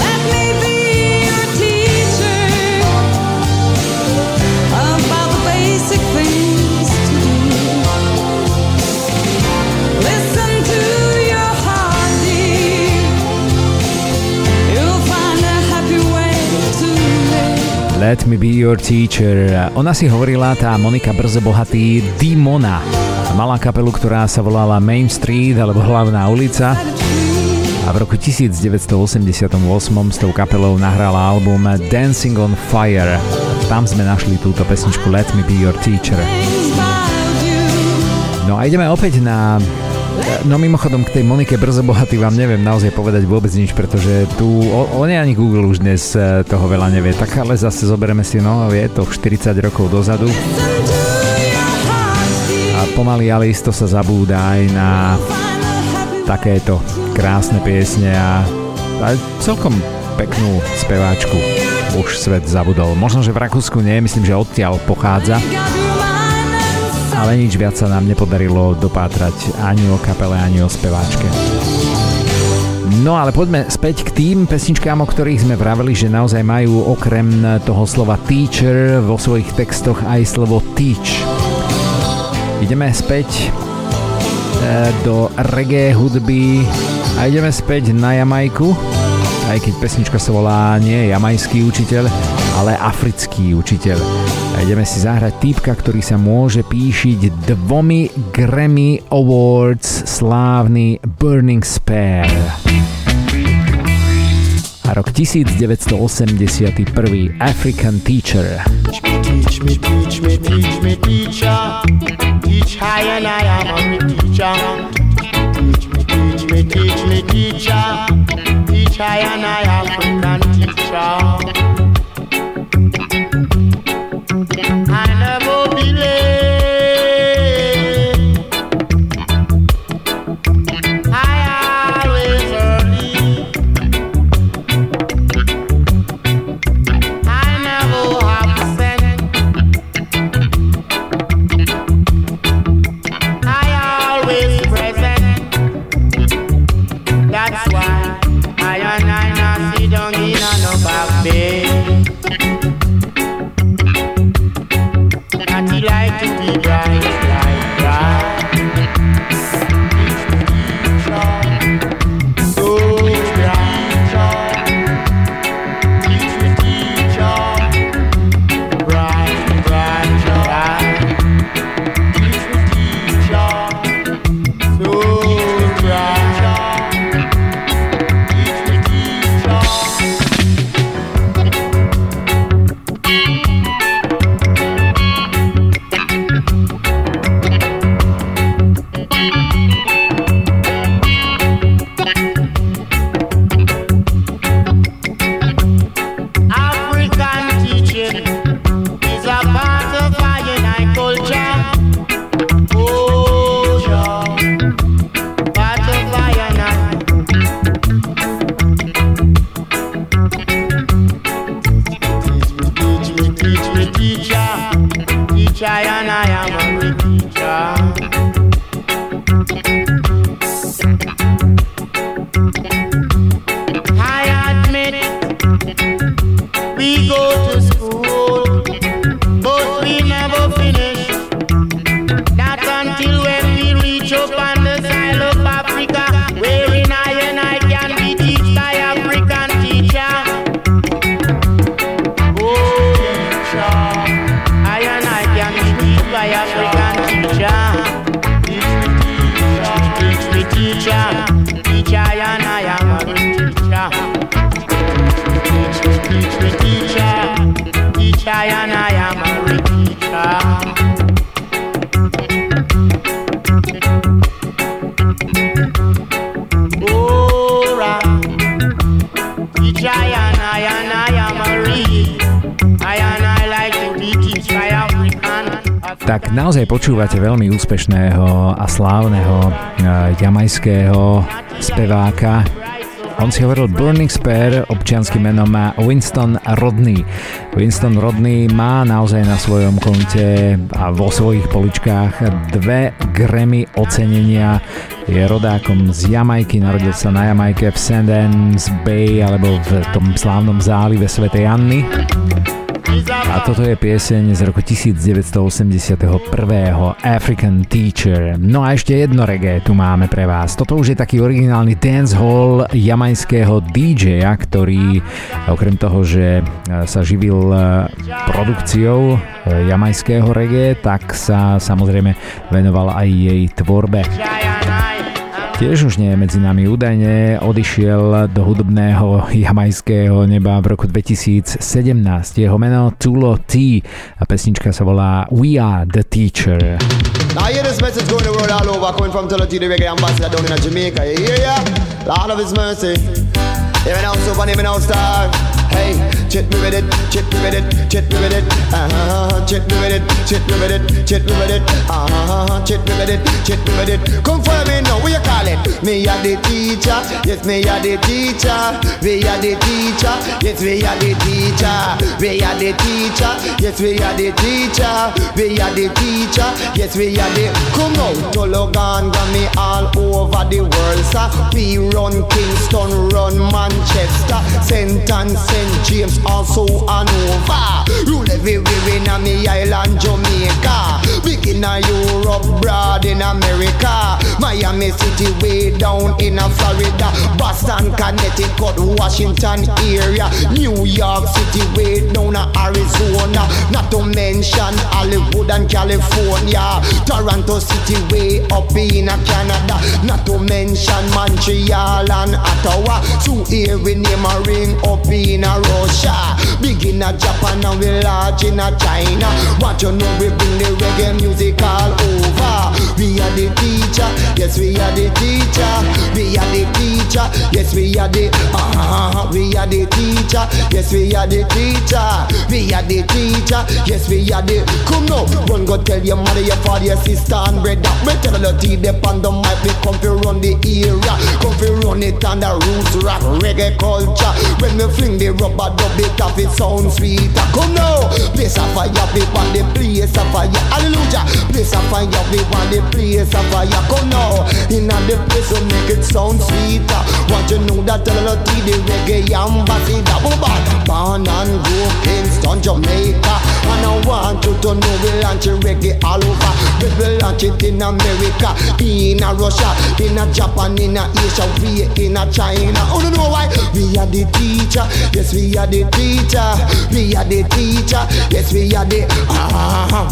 Let me be your teacher about the basic things to do. Listen to your heart dear. You'll find a happy way to live. Let me be your teacher. Ona si hovorila, tá Monika Brzobohatý, Dimona. Malá kapelu, ktorá sa volala Main Street, alebo Hlavná ulica. A v roku 1988 s tou kapelou nahrala album Dancing on Fire. Tam sme našli túto pesničku Let me be your teacher. Things about you. No a ideme opäť na... No mimochodom, k tej Monike Brzobohatý vám neviem naozaj povedať vôbec nič, pretože tu on ani Google už dnes toho veľa nevie. Tak ale zase zoberieme si, no je to 40 rokov dozadu Listen to your heart beat. a pomaly ale isto sa zabúda aj na Find a happy way. takéto krásne piesne a celkom peknú speváčku už svet zabudol. Možno, že v Rakúsku nie, myslím, že odtiaľ pochádza, Make up your mind and set ale nič viac sa nám nepodarilo dopátrať ani o kapele, ani o speváčke. No ale poďme späť k tým pesničkám, o ktorých sme vraveli, že naozaj majú okrem toho slova teacher vo svojich textoch aj slovo teach. Ideme späť do reggae hudby a ideme späť na Jamajku, aj keď pesnička sa volá nie jamajský učiteľ, ale africký učiteľ. A ideme si zahrať týpka, ktorý sa môže píšiť 2 Grammy Awards, slávny Burning Spear. A rok 1981, African Teacher. Teach me, teach me, teach me, teacher. Teach I and I am a teacher. Teach me, teach me, teacher. Teach I and I am a teacher. I never believe. I always early. I never have said. I always present. That's why I and I not sit down in a no back bed. And he like to be bright, bright, bright. So bright, teach me teacher. Bright, bright, bright. Teach me teacher. So bright, teach me teacher. African teaching is a part of my and I culture. Oh, yeah. Part of my and I. Teach me, teach me, teach me, teach teacher and I am only teacher. I admit we go to school, but we never finish. Not until when we reach up on the side of Africa, where in I and I can be teached by African teacher. Oh, teacher, I and I can be teached by African teacher. Teach me teacher, teacher and I am a teacher. Teach me teacher, teacher and I am a teacher. Tak naozaj počúvate veľmi úspešného a slávneho jamajského speváka. On si hovoril Burning Spear, občianskym menom Winston Rodney. Winston Rodney má naozaj na svojom konte a vo svojich poličkách 2 Grammy ocenenia. Je rodákom z Jamajky, narodil sa na Jamajke v Sundance Bay alebo v tom slávnom zálive Svätej Anny. A toto je pieseň z roku 1981. African Teacher. No a ešte jedno reggae tu máme pre vás. Toto už je taký originálny dancehall jamajského DJ-a, ktorý okrem toho, že sa živil produkciou jamajského reggae, tak sa samozrejme venoval aj jej tvorbe. Tiež už nie je medzi nami, údajne odišiel do hudobného jamajského neba v roku 2017. Jeho meno Tulo T a pesnička sa volá We Are The Teacher. Now I hear this message going the world all over, coming from Tulo T, the reggae ambassador down in Jamaica. You hear ya? Lord of his mercy. Even now super, even now star. Hey, check me with it, check me with it, check me with it. Check me with it, check me with it, check me with it. Check me with it, check me with it. Come for me now, what you call it? Me are the teacher, yes me are the teacher. We are the teacher, yes we are the teacher. We are the teacher, yes we are the teacher. We are the teacher, yes we are the. Come out to Logan, got me all over the world, sir. We run Kingston, run Manchester, St. Anne's, St. James, also Hanover. Rule everywhere in a me island, Jamaica. Big in a Europe, broad in America. Miami City, way down in a Florida. Boston, Connecticut, Washington area. New York City, way down in Arizona. Not to mention Hollywood and California. Toronto City, way up in a Canada. Not to mention Montreal and Ottawa. So here we name a ring up in a Russia, big in a Japan and we large in a China. What you know we bring the reggae music all over. We are the teacher, yes we are the teacher. We are the teacher, yes we are the. We are the teacher, yes we are the teacher. We are the teacher, yes we are the. Come now, run go tell your mother, your father, your sister and brother. We tell the tea depend on my play. Come fi run the era, come fi run it on the roots rock reggae culture. When we fling the rubber dub it up, it sounds sweeter. Come now, place a fire, we want the place a fire. Hallelujah, place a fire, we want the place a fire. Come now, in the place to make it sound sweeter. Want you know that Tulo T, the reggae ambassador. Born and grew Kingston, Jamaica. And I want you to know we launch reggae all over. We will launch it in America, in Russia, in Japan, in Asia, we in China. Oh, you know why? We are the teacher. Yes, we are the teacher. We are the teacher. Yes, we are the.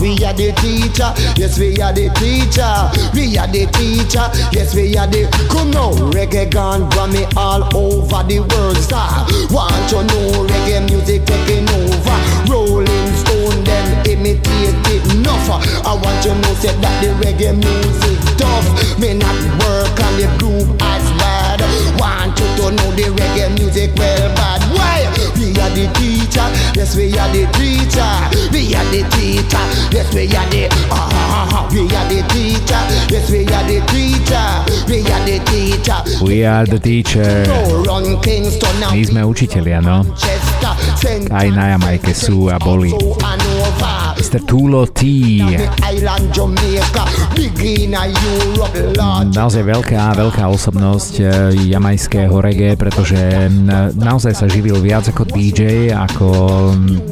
We are the teacher. Yes, we are the teacher. We are the teacher. Yes, we are the. Come now, reggae gone Grammy all over the world, sir. Want you know reggae music taking over? Rolling Stone them imitate it enough. I want you know say that the reggae music tough. May not work on the group as bad. Want you to know the reggae music well bad. Why? We are the teacher, yes we are the teacher. We are the teacher, yes we are the. We are the teacher, yes we are the teacher. We are the teacher. We are the teacher. My sme učitelia, no. Aj na Jamajke sú a boli. Mr. Tulo T. Naozaj veľká osobnosť jamajského reggae, pretože naozaj sa živil viac ako DJ, ako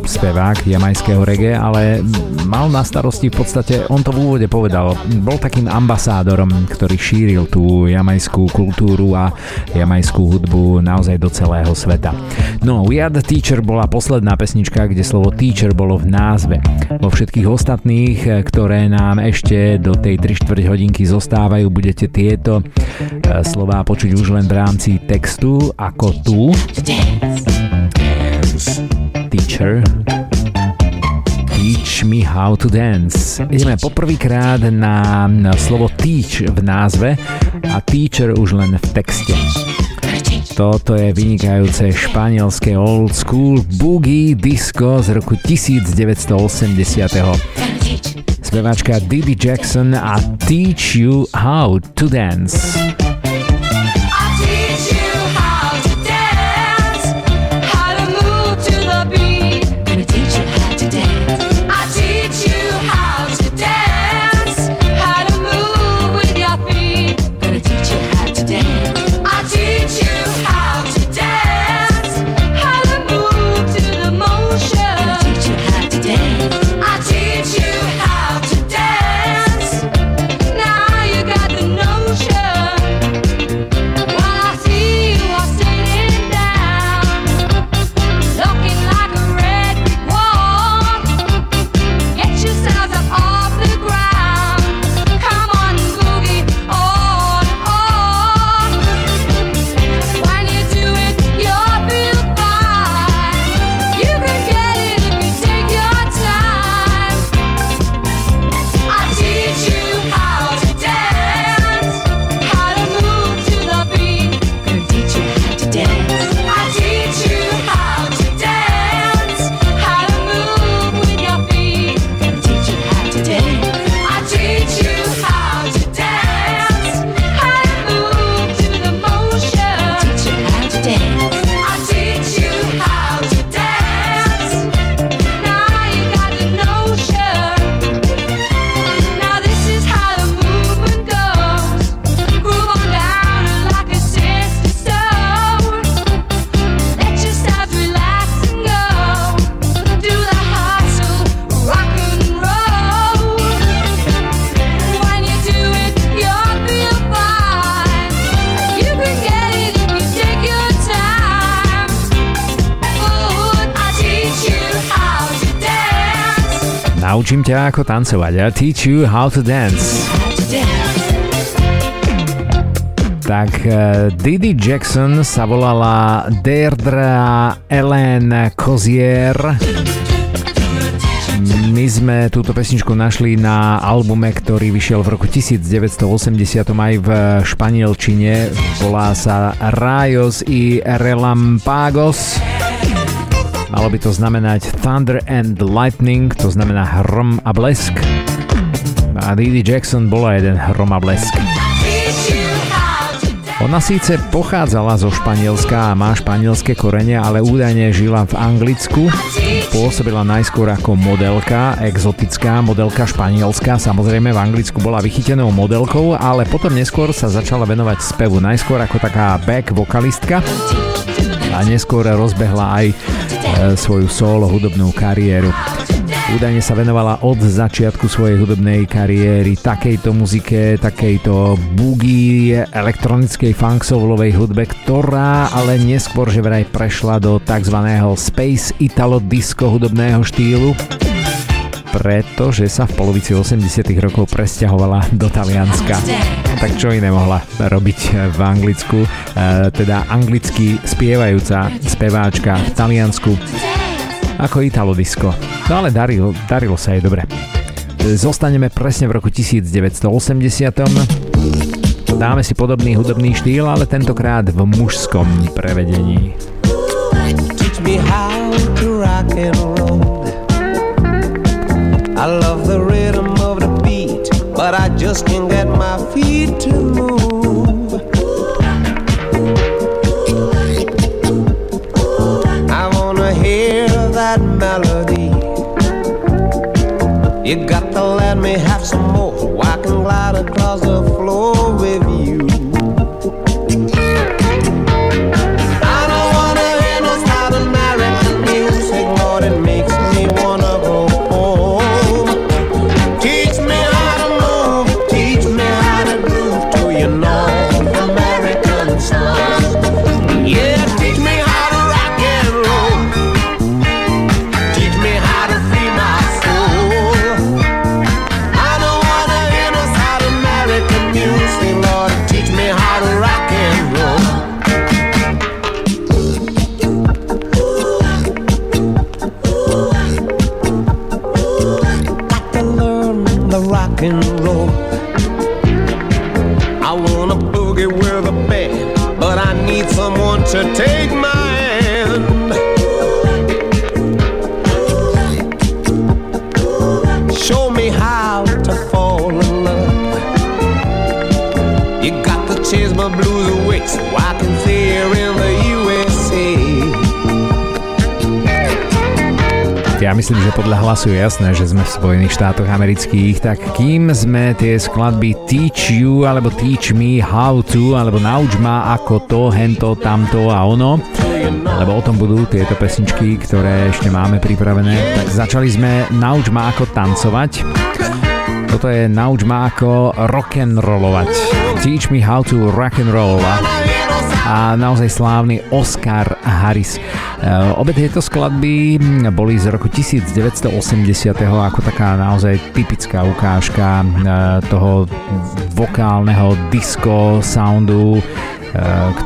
spevák jamajského reggae, ale mal na starosti v podstate, on to v úvode povedal, bol takým ambasádorom, ktorý šíril tú jamajskú kultúru a jamajskú hudbu naozaj do celého sveta. No, We Are The Teacher bola posledná pesnička, kde slovo teacher bolo v názve. Vo všetkých ostatných, ktoré nám ešte do tej 3/4 hodinky zostávajú, budete tieto slová počuť už len v rámci textu, ako tu teacher, teach me how to dance. Ideme poprvýkrát na slovo teach v názve a teacher už len v texte. Toto je vynikajúce španielské old school boogie disco z roku 1980. Speváčka Didi Jackson a Teach You How to Dance. Učím ťa ako tancovať. I teach you how to dance. Tak Didi Jackson sa volala Deirdre Ellen Cozier. My sme túto pesničku našli na albume, ktorý vyšiel v roku 1980 aj v španielčine. Volá sa Rayos y Relampagos. Malo by to znamenať Thunder and Lightning, to znamená hrom a blesk. A Didi Jackson bola jeden hrom a blesk. Ona síce pochádzala zo Španielska a má španielské korene, ale údajne žila v Anglicku. Pôsobila najskôr ako modelka, exotická modelka španielská. Samozrejme v Anglicku bola vychytenou modelkou, ale potom neskôr sa začala venovať spevu. Najskôr ako taká back vokalistka a neskôr rozbehla aj svoju solo hudobnú kariéru. Údajne sa venovala od začiatku svojej hudobnej kariéry takejto muzike, takejto boogie, elektronickej funksoulovej hudbe, ktorá ale neskôr že vraj prešla do tzv. Space Italo disco hudobného štýlu, pretože sa v polovici 80. rokov presťahovala do Talianska. Tak čo iné mohla robiť v Anglicku? Teda anglicky spievajúca speváčka v Taliansku ako Italo disco. No ale darilo sa jej dobre. Zostaneme presne v roku 1980. Dáme si podobný hudobný štýl, ale tentokrát v mužskom prevedení. Teach me how to rock and roll. I love the rhythm of the beat, but I just can't get my feet to move. I wanna hear that melody You got to let me have some more so I can glide across the floor with you. Ja myslím, že podľa hlasu je jasné, že sme v Spojených štátoch amerických, tak kým sme tie skladby Teach You alebo Teach Me How To alebo Nauč ma ako to, hento, tamto a ono, lebo o tom budú tieto pesničky, ktoré ešte máme pripravené, tak začali sme Nauč ma ako tancovať. Toto je Nauč ma ako rock'n'rollovať. Teach Me How To Rock'n'Roll a naozaj slávny Oscar Harris. Obe tieto skladby boli z roku 1980 ako taká naozaj typická ukážka toho vokálneho disco soundu,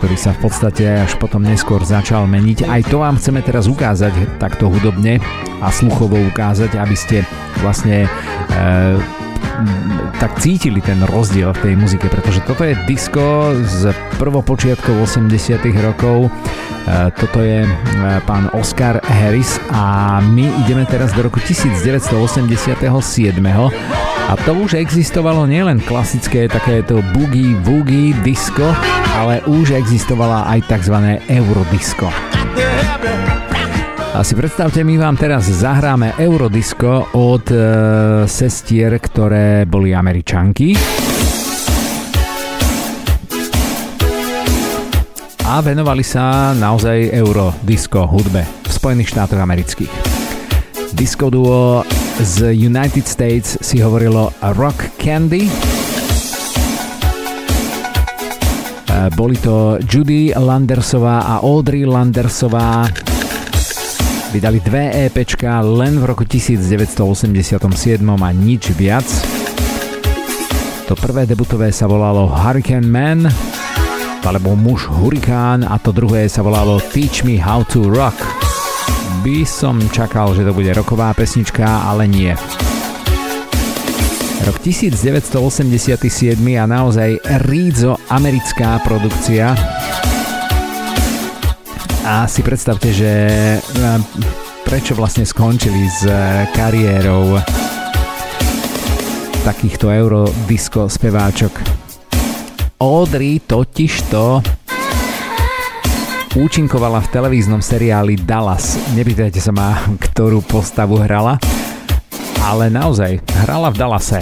ktorý sa v podstate až potom neskôr začal meniť. Aj to vám chceme teraz ukázať takto hudobne a sluchovo ukázať, aby ste vlastne tak cítili ten rozdiel v tej muzike, pretože toto je disco z prvopočiatkov 80. rokov. Toto je pán Oscar Harris a my ideme teraz do roku 1987. A to už existovalo nielen klasické takéto boogie-woogie disco, ale už existovala aj tzv. Eurodisco. A si predstavte, my vám teraz zahráme Eurodisco od sestier, ktoré boli Američanky. A venovali sa naozaj Eurodisco hudbe v Spojených štátoch amerických. Disco duo z United States si hovorilo Rock Candy. Boli to Judy Landersová a Audrey Landersová. Vydali dve EPčka len v roku 1987 a nič viac. To prvé debutové sa volalo Hurricane Man alebo Muž hurikán a to druhé sa volalo Teach Me How To Rock. By som čakal, že to bude roková pesnička, ale nie. Rok 1987 a naozaj rídzo americká produkcia. A si predstavte, že prečo vlastne skončili s kariérou takýchto eurodisco speváčok. Audrey totižto účinkovala v televíznom seriáli Dallas. Nepýtajte sa ma, ktorú postavu hrala, ale naozaj hrala v Dallase.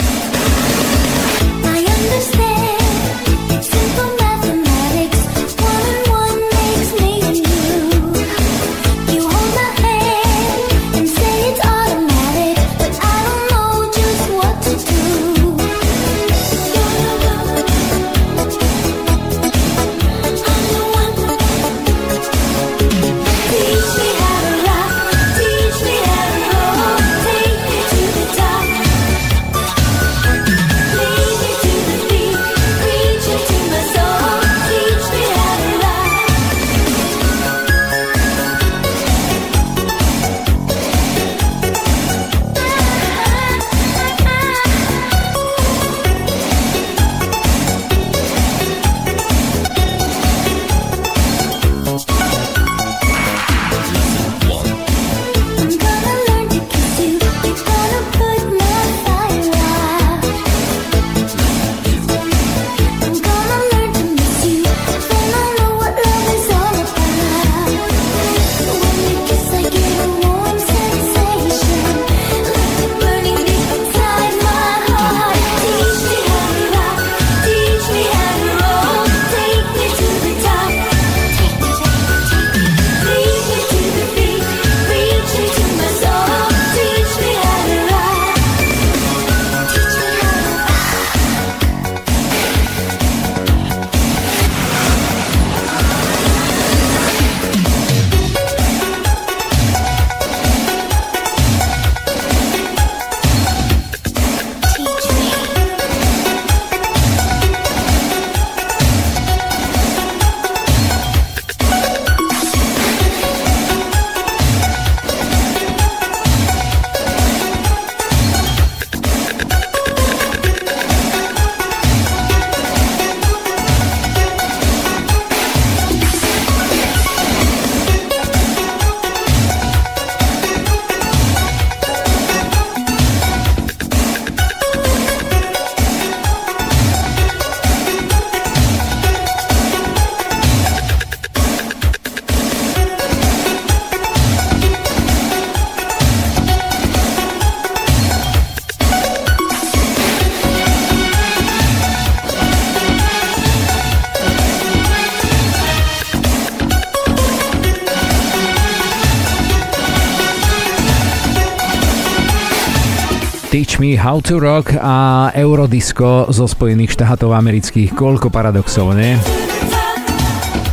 Teach Me How to Rock a Eurodisco zo Spojených štátov amerických. Koľko paradoxov, nie?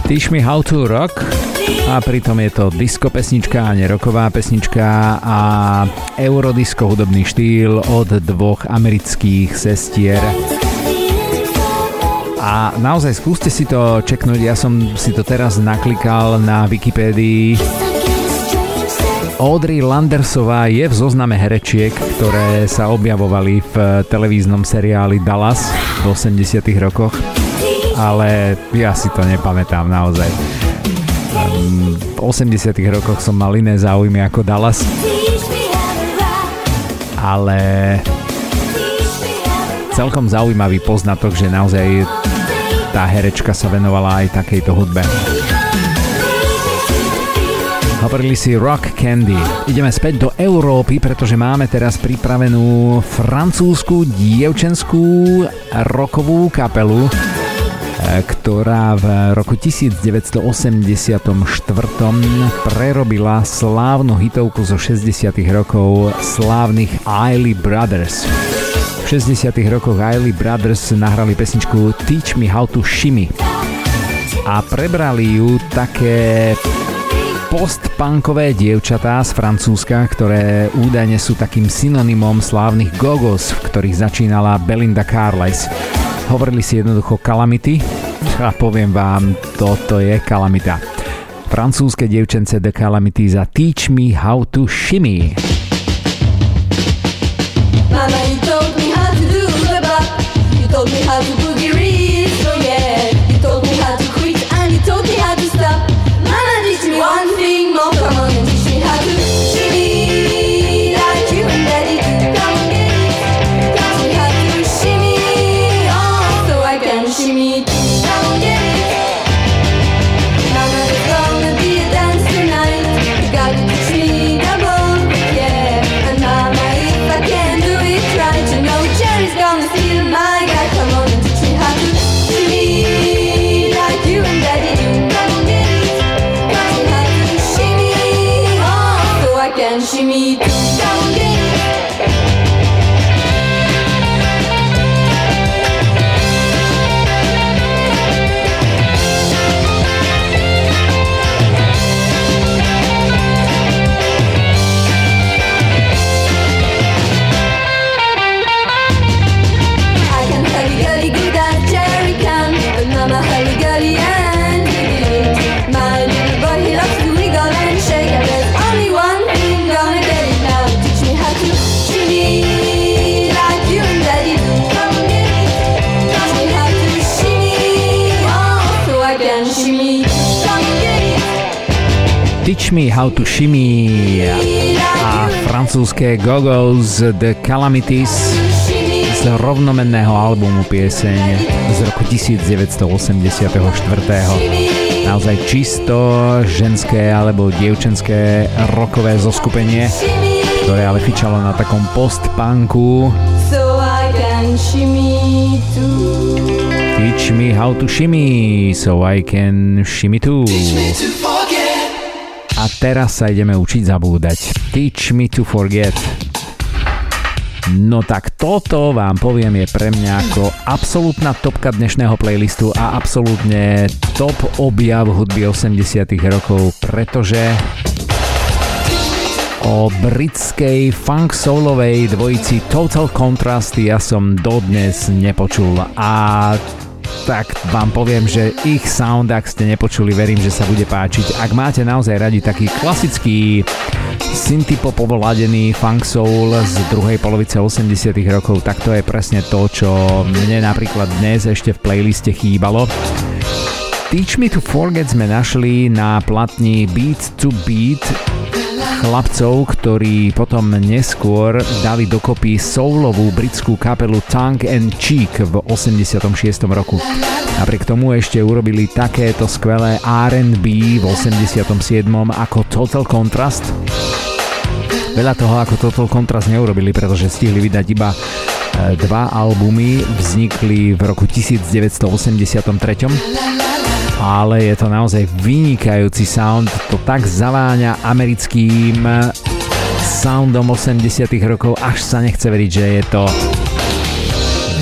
Teach Me How to Rock a pritom je to disco pesnička a neroková pesnička a eurodisco hudobný štýl od dvoch amerických sestier. A naozaj skúste si to čeknúť, ja som si to teraz naklikal na Wikipédii. Audrey Landersová je v zozname herečiek, ktoré sa objavovali v televíznom seriáli Dallas v 80. rokoch. Ale ja si to nepamätám naozaj. V 80. rokoch som mal iné záujmy ako Dallas. Ale celkom zaujímavý poznatok, že naozaj tá herečka sa venovala aj takejto hudbe. Hovorili si Rock Candy. Ideme späť do Európy, pretože máme teraz pripravenú francúzsku dievčenskú rockovú kapelu, ktorá v roku 1984 prerobila slávnu hitovku zo 60. rokov slávnych Eilie Brothers. V 60. rokoch Eilie Brothers nahrali pesničku Teach Me How to Shimmy a prebrali ju také postpunkové dievčatá z Francúzska, ktoré údajne sú takým synonymom slávnych Go-Go's, v ktorých začínala Belinda Carlisle. Hovorili si jednoducho Calamity a poviem vám, toto je kalamita. Francúzske dievčence The Calamities za Teach Me How to Shimmy. Mama, you told me how to do the bop. You told me how to boogie real, so yeah. You told me how to quit and you told me how to stop. Mama, teach me one thing more, come on and teach me how to shimmy. Teach Me How to Shimmy a francúzske Go-Go's The Calamities z rovnomenného albumu pieseň z roku 1984. Naozaj čisto ženské alebo dievčenské rockové zoskupenie, ktoré ale fičalo na takom post-punku. Teach me how to shimmy, so I can shimmy too. A teraz sa ideme učiť zabúdať. Teach me to forget. No tak toto vám poviem je pre mňa ako absolútna topka dnešného playlistu a absolútne top objav hudby 80. rokov, pretože o britskej funk-soulovej dvojici Total Contrast ja som dodnes nepočul a tak vám poviem, že ich sound, ak ste nepočuli, verím, že sa bude páčiť. Ak máte naozaj radi taký klasický synthpopovo ladený funk soul z druhej polovice 80. rokov, tak to je presne to, čo mne napríklad dnes ešte v playliste chýbalo. Teach Me to Forget sme našli na platni Beat to Beat chlapcov, ktorí potom neskôr dali dokopy soulovú britskú kapelu Tongue and Cheek v 86. roku. Napriek tomu ešte urobili takéto skvelé R&B v 87. ako Total Contrast. Veľa toho ako Total Contrast neurobili, pretože stihli vydať iba dva albumy, vznikli v roku 1983. Ale je to naozaj vynikajúci sound, to tak zaváňa americkým soundom 80. rokov, až sa nechce veriť, že je to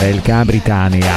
Veľká Británia.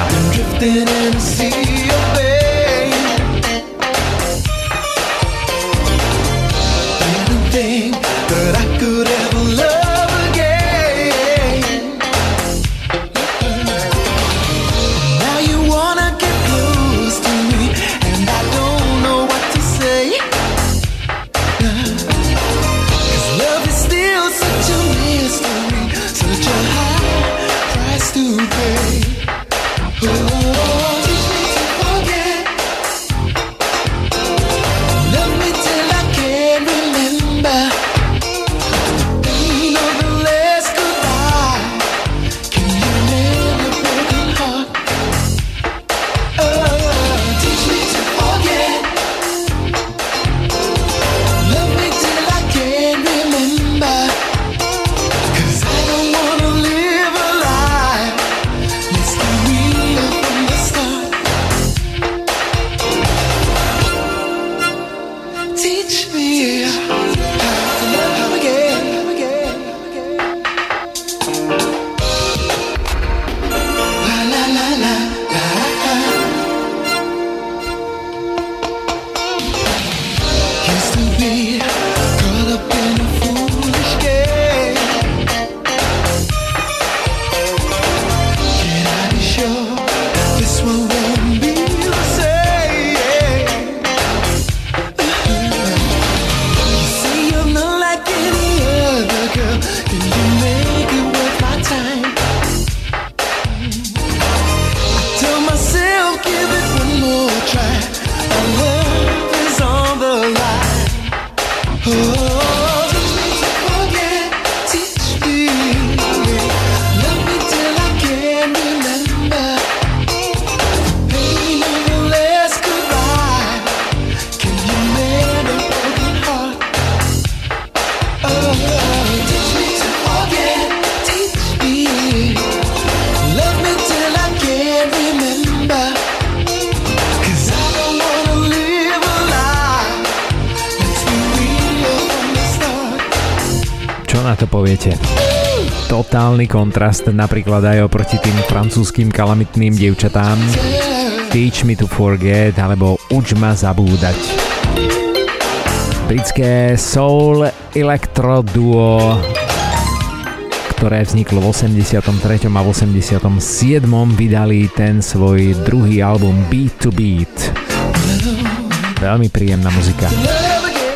Totálny kontrast napríklad aj oproti tým francúzským kalamitným dievčatám. Teach me to forget alebo Uč ma zabúdať. Britské soul electro duo, ktoré vzniklo v 83. a 87. vydali ten svoj druhý album Beat to Beat. Veľmi príjemná muzika.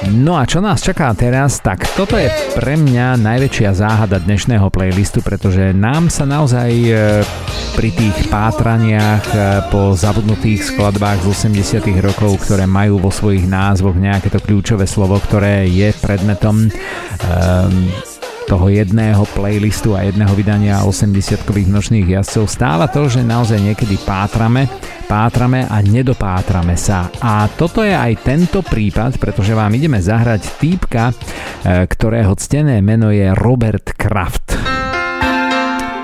No a čo nás čaká teraz, tak toto je pre mňa najväčšia záhada dnešného playlistu, pretože nám sa naozaj pri tých pátraniach po zabudnutých skladbách z 80. rokov, ktoré majú vo svojich názvoch nejaké to kľúčové slovo, ktoré je predmetom toho jedného playlistu a jedného vydania 80-kových nočných jazdcov, stáva to, že naozaj niekedy pátrame a nedopátrame sa. A toto je aj tento prípad, pretože vám ideme zahrať týpka, ktorého ctené meno je Robert Kraft.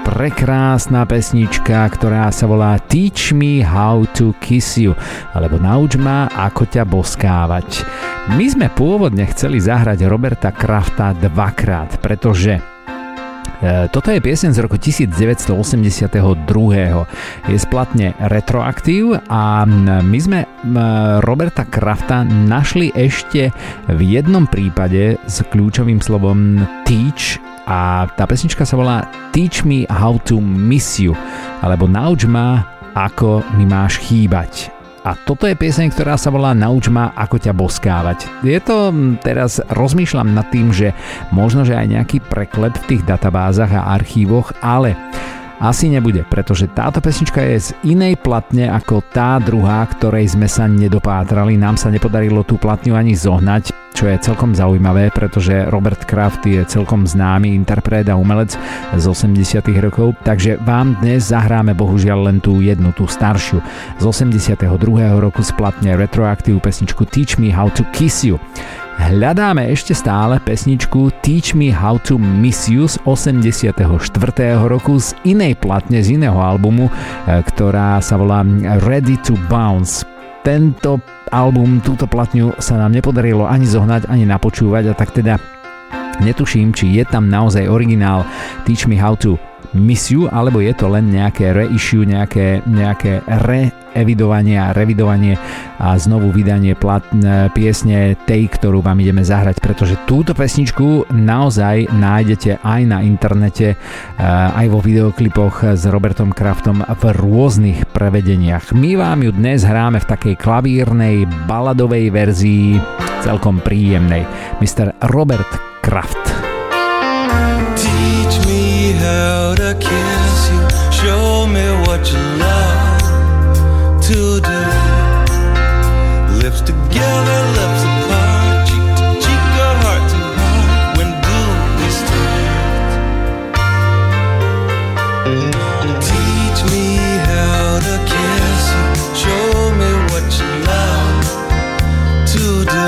Prekrásna pesnička, ktorá sa volá Teach me how to kiss you, alebo Nauč ma, ako ťa boskávať. My sme pôvodne chceli zahrať Roberta Krafta dvakrát, pretože toto je pieseň z roku 1982. Je splatne retroaktív a my sme Roberta Krafta našli ešte v jednom prípade s kľúčovým slovom teach a tá pesnička sa volá Teach me how to miss you alebo Nauč ma, ako mi máš chýbať. A toto je pieseň, ktorá sa volá Nauč ma, ako ťa boskávať. Je to, teraz rozmýšľam nad tým, že možno, že aj nejaký preklep v tých databázach a archívoch, ale asi nebude, pretože táto pesnička je z inej platne ako tá druhá, ktorej sme sa nedopátrali. Nám sa nepodarilo tú platňu ani zohnať, čo je celkom zaujímavé, pretože Robert Kraft je celkom známy interpret a umelec z 80. rokov, takže vám dnes zahráme bohužiaľ len tú jednu, tú staršiu z 82. roku splatne retroaktívnu pesničku Teach me how to kiss you. Hľadáme ešte stále pesničku Teach me how to miss you z 84. roku z inej platne, z iného albumu, ktorá sa volá Ready to Bounce. Tento album, túto platňu sa nám nepodarilo ani zohnať, ani napočúvať, a tak teda Netuším, či je tam naozaj originál Teach Me How To Miss You, alebo je to len nejaké reissue, nejaké reevidovanie a revidovanie a znovu vydanie piesne tej, ktorú vám ideme zahrať, pretože túto pesničku naozaj nájdete aj na internete, aj vo videoklipoch s Robertom Kraftom v rôznych prevedeniach. My vám ju dnes hráme v takej klavírnej, baladovej verzii, celkom príjemnej. Mr. Robert Kraft. Teach me how to kiss you, show me what you love to do. Lips together, lips apart, cheek to cheek or heart to heart, when do we start? Teach me how to kiss you, show me what you love to do.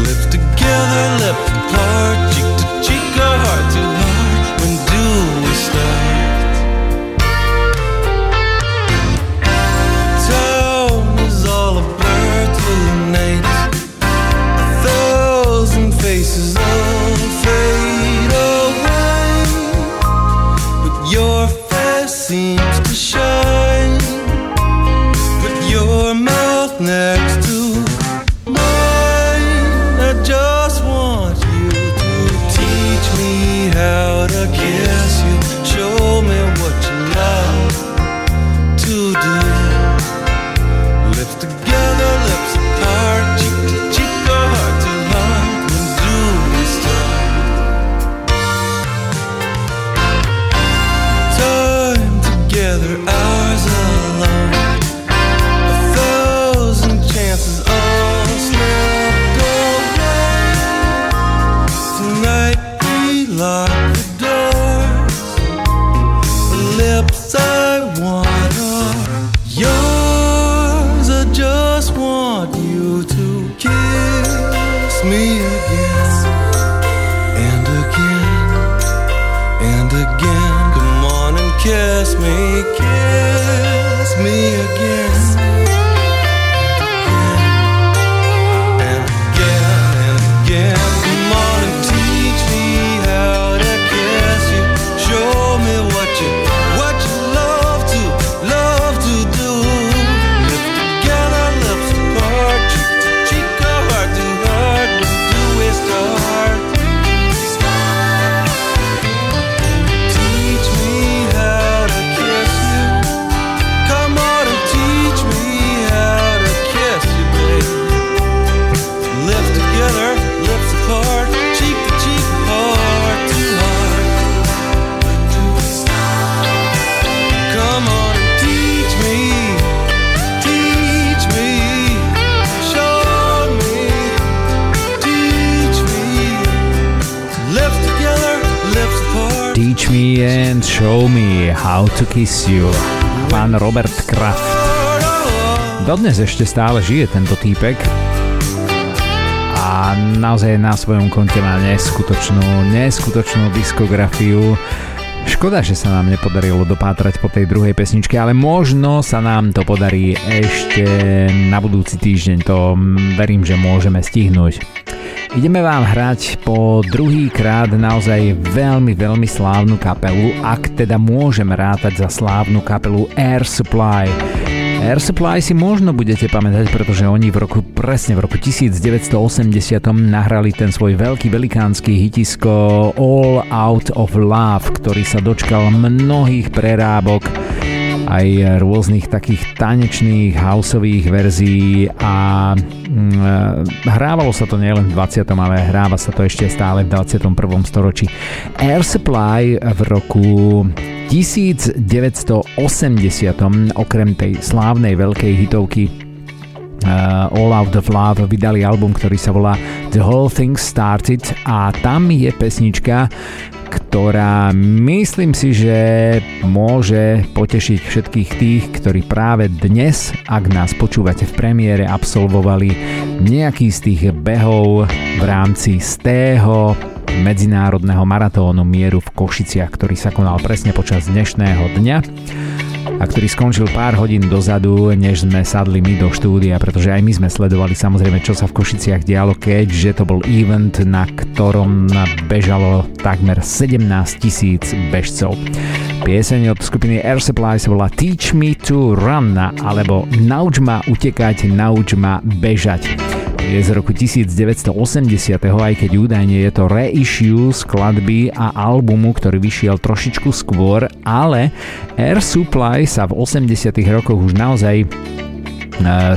Lips together, lips apart, cheek to cheek or heart to heart, when do we start? Town is all a blur through the night, a thousand faces all fade away, but your face seems to shine, with your mouth next to mine. I just want you to teach me how to kiss you, show me what you love to do. Lips together, lips apart, cheek to cheek or heart to heart, when do we start? Time together, hours alone, a thousand chances all slipped away. Tonight we lock the doors, the lips I want are yours. I just want you to kiss me again, and again, and again. Come on and kiss me again, and again, and again. Come on and teach me how to kiss you, show me what you love to do. Lips together, lips apart, cheek to cheek or heart to heart, when do we start? Teach me how to kiss you, come on and teach me how to kiss you, baby. Lips together, lips apart, cheek to cheek, heart to heart, when do we start? Come on and teach me, show me, teach me. Lips together, lips apart. Teach me and show me how to kiss you. Pán Robert Kraft. Dodnes ešte stále žije tento týpek a naozaj na svojom konte má neskutočnú diskografiu. Škoda, že sa nám nepodarilo dopátrať po tej druhej pesničke, ale možno sa nám to podarí ešte na budúci týždeň. To verím, že môžeme stihnúť. Ideme vám hrať po druhýkrát naozaj veľmi, veľmi slávnu kapelu, ak teda môžem rátať za slávnu kapelu Air Supply. Air Supply si možno budete pamätať, pretože oni presne v roku 1980 nahrali ten svoj veľký velikánsky hitisko All Out of Love, ktorý sa dočkal mnohých prerábok, aj rôznych takých tanečných, houseových verzií a hrávalo sa to nielen v 20., ale hráva sa to ešte stále v 21. storočí. Air Supply v roku 1980 okrem tej slávnej veľkej hitovky All Out of Love vydali album, ktorý sa volá The Whole Thing Started a tam je pesnička, ktorá myslím si, že môže potešiť všetkých tých, ktorí práve dnes, ak nás počúvate v premiére, absolvovali nejaký z tých behov v rámci stého medzinárodného maratónu mieru v Košiciach, ktorý sa konal presne počas dnešného dňa. a ktorý skončil pár hodín dozadu, než sme sadli my do štúdia, pretože aj my sme sledovali samozrejme, čo sa v Košiciach dialo, keďže to bol event, na ktorom bežalo takmer 17 000 bežcov. Pieseň od skupiny Air Supply sa volá Teach Me to Run, alebo Nauč ma utekať, nauč ma bežať. Je z roku 1980, aj keď údajne je to reissue skladby a albumu, ktorý vyšiel trošičku skôr, ale Air Supply sa v 80. rokoch už naozaj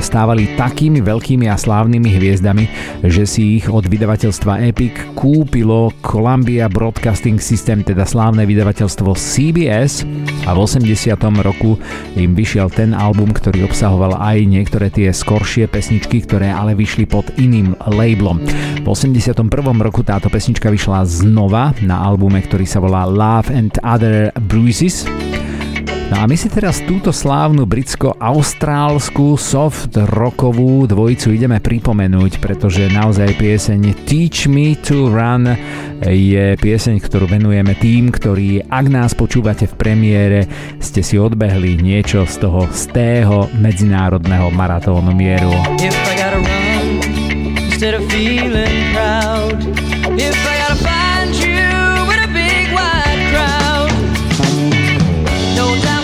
stávali takými veľkými a slávnymi hviezdami, že si ich od vydavateľstva Epic kúpilo Columbia Broadcasting System, teda slávne vydavateľstvo CBS, a v 80. roku im vyšiel ten album, ktorý obsahoval aj niektoré tie skoršie pesničky, ktoré ale vyšli pod iným labelom. V 81. roku táto pesnička vyšla znova na albume, ktorý sa volá Love and Other Bruises. No a my si teraz túto slávnu britsko-austrálsku soft rockovú dvojicu ideme pripomenúť, pretože naozaj pieseň Teach Me to Run je pieseň, ktorú venujeme tým, ktorí, ak nás počúvate v premiére, ste si odbehli niečo z toho stého medzinárodného maratónu mieru. If I gotta run, instead of feeling proud, if I gotta find you in a big wide crowd, no doubt.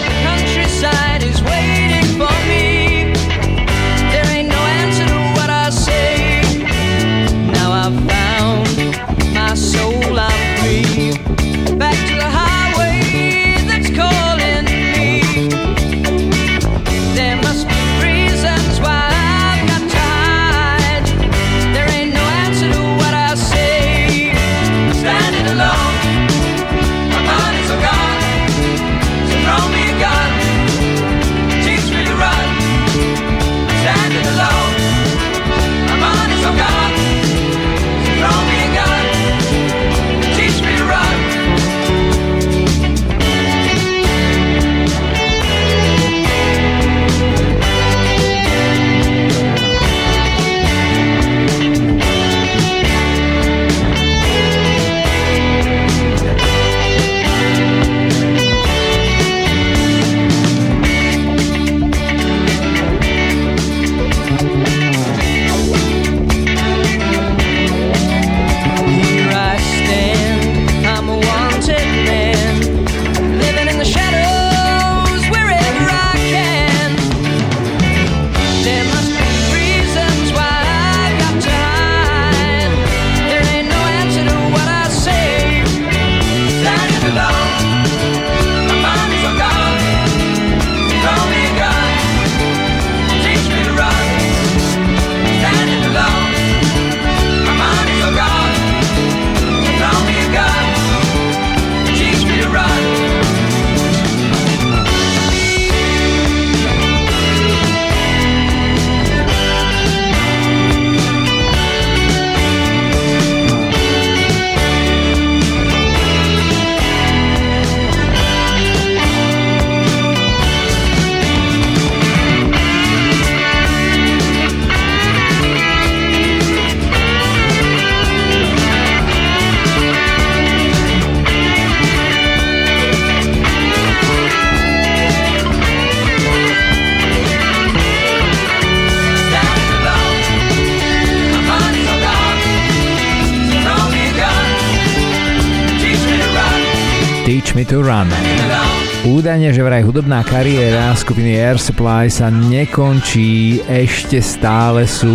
Údajne, že vraj hudobná kariéra skupiny Air Supply sa nekončí, ešte stále sú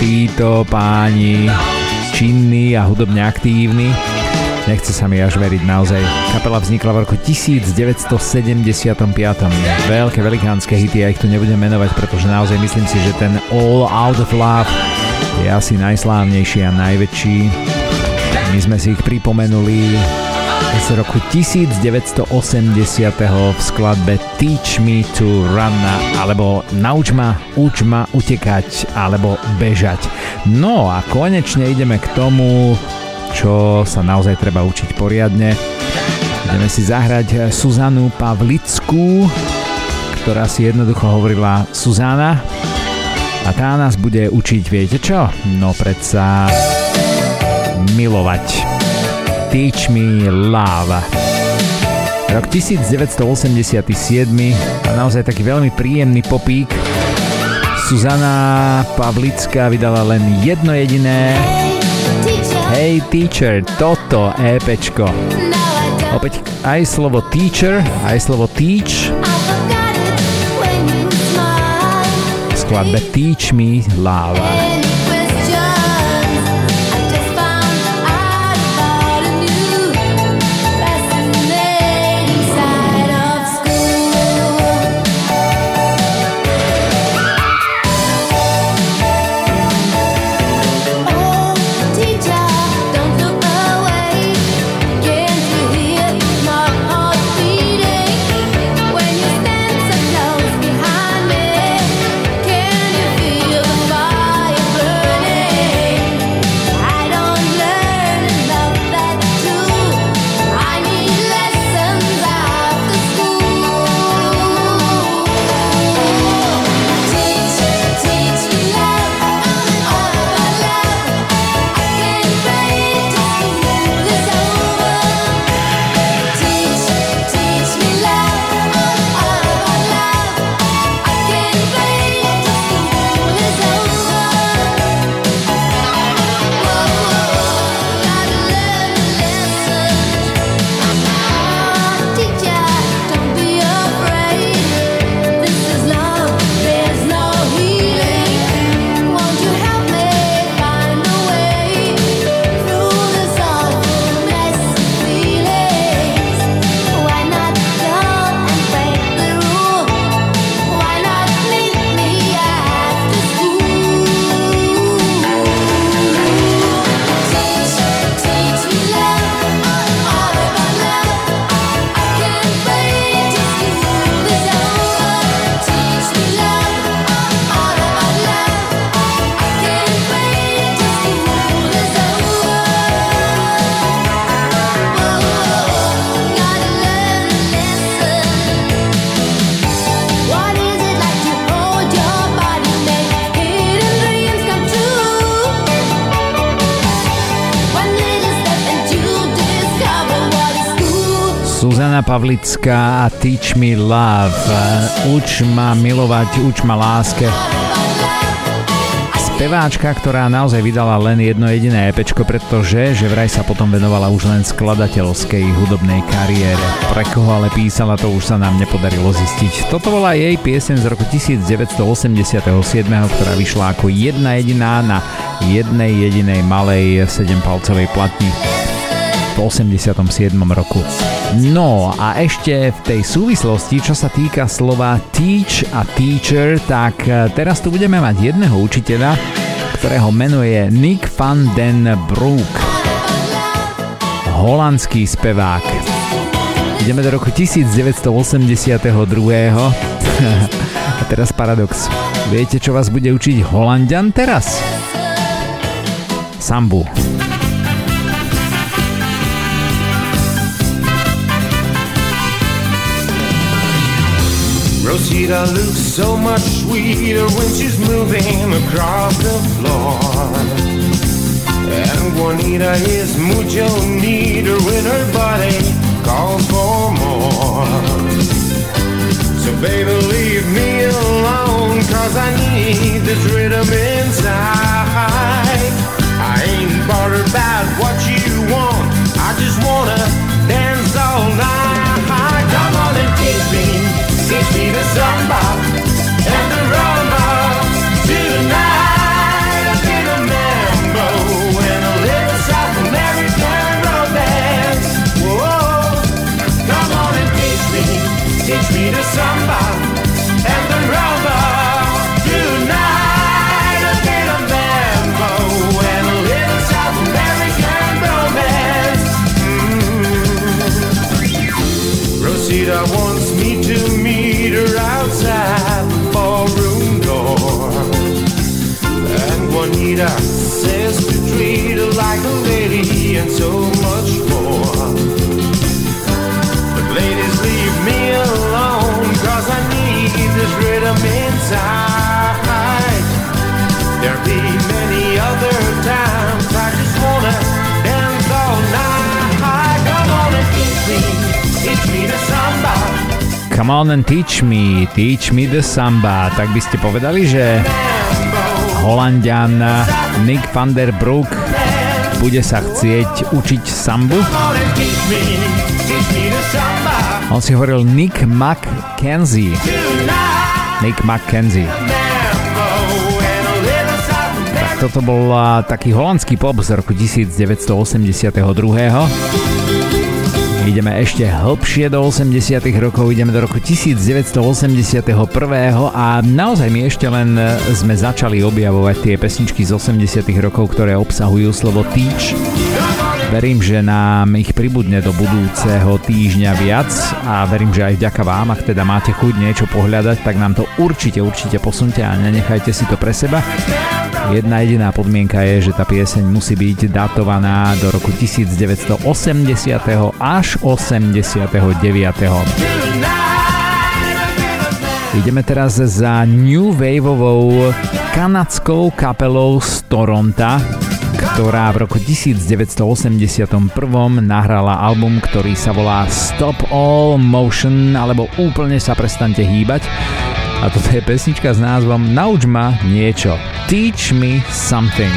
títo páni činní a hudobne aktívni. Nechce sa mi až veriť naozaj. Kapela vznikla v roku 1975. Veľké, velikánske hity, ja ich tu nebudem menovať, pretože naozaj myslím si, že ten All Out of Love je asi najslávnejší a najväčší. My sme si ich pripomenuli z roku 1980 v skladbe Teach Me to Run, alebo Nauč ma, uč ma utekať alebo bežať. No a konečne ideme k tomu, čo sa naozaj treba učiť poriadne. Ideme si zahrať Susanu Pavlickú, ktorá si jednoducho hovorila Susana, a tá nás bude učiť, viete čo? No predsa milovať. Teach me love. Rok 1987 a naozaj taký veľmi príjemný popík. Susana Pavlická vydala len jedno jediné Hey Teacher, toto EPčko. Opäť aj slovo teacher, aj slovo teach. V skladbe Teach Me Love. Pavlická a Teach Me Love. Uč ma milovať, uč ma láske. Speváčka, ktorá naozaj vydala len jedno jediné EPčko, pretože že vraj sa potom venovala už len skladateľskej hudobnej kariére. Pre koho ale písala, to už sa nám nepodarilo zistiť. Toto bola jej pieseň z roku 1987, ktorá vyšla ako jedna jediná na jednej jedinej malej 7-palcovej platni v 87. roku. No a ešte v tej súvislosti, čo sa týka slova teach a teacher, tak teraz tu budeme mať jedného učiteľa, ktorého meno je Nick van den Broek. Holandský spevák. Ideme do roku 1982. A teraz paradox. Viete, čo vás bude učiť Holanďan teraz? Sambu. Rosita looks so much sweeter when she's moving across the floor. And Juanita is mucho neater when her body calls for more. So baby, leave me alone, cause I need this rhythm inside. I ain't bothered about what you want, I just wanna dance all night. Come on and tease me. Teach me the samba and the rumba tonight. I've been a mambo and a little South American romance. Whoa, come on and teach me the samba and the rumba tonight. I've been a mambo and a little South American romance. Mm-hmm. Rosita wants me to meet outside the ballroom door. And Juanita says to treat her like a lady and so much more. But ladies, leave me alone, cause I need this rhythm inside. There'll be many other times I just wanna dance all night. Come on and teach me the Come on and teach me the samba. Tak by ste povedali, že Holanďan Nick van der Broek bude sa chcieť učiť sambu? On si hovoril Nick McKenzie. Nick McKenzie. Tak toto bol taký holandský pop z roku 1982. Ideme ešte hlbšie do 80. rokov, ideme do roku 1981. a naozaj my ešte len sme začali objavovať tie pesničky z 80. rokov, ktoré obsahujú slovo teach. Verím, že nám ich pribudne do budúceho týždňa viac a verím, že aj vďaka vám, ak teda máte chuť niečo pohľadať, tak nám to určite posunte a nenechajte si to pre seba. Jedna jediná podmienka je, že tá pieseň musí byť datovaná do roku 1980 až 89. Ideme teraz za new waveovou kanadskou kapelou z Toronta, ktorá v roku 1981 nahrala album, ktorý sa volá Stop All Motion, alebo Úplne sa prestante hýbať. A toto je pesnička s názvom Nauč ma niečo. Teach me something.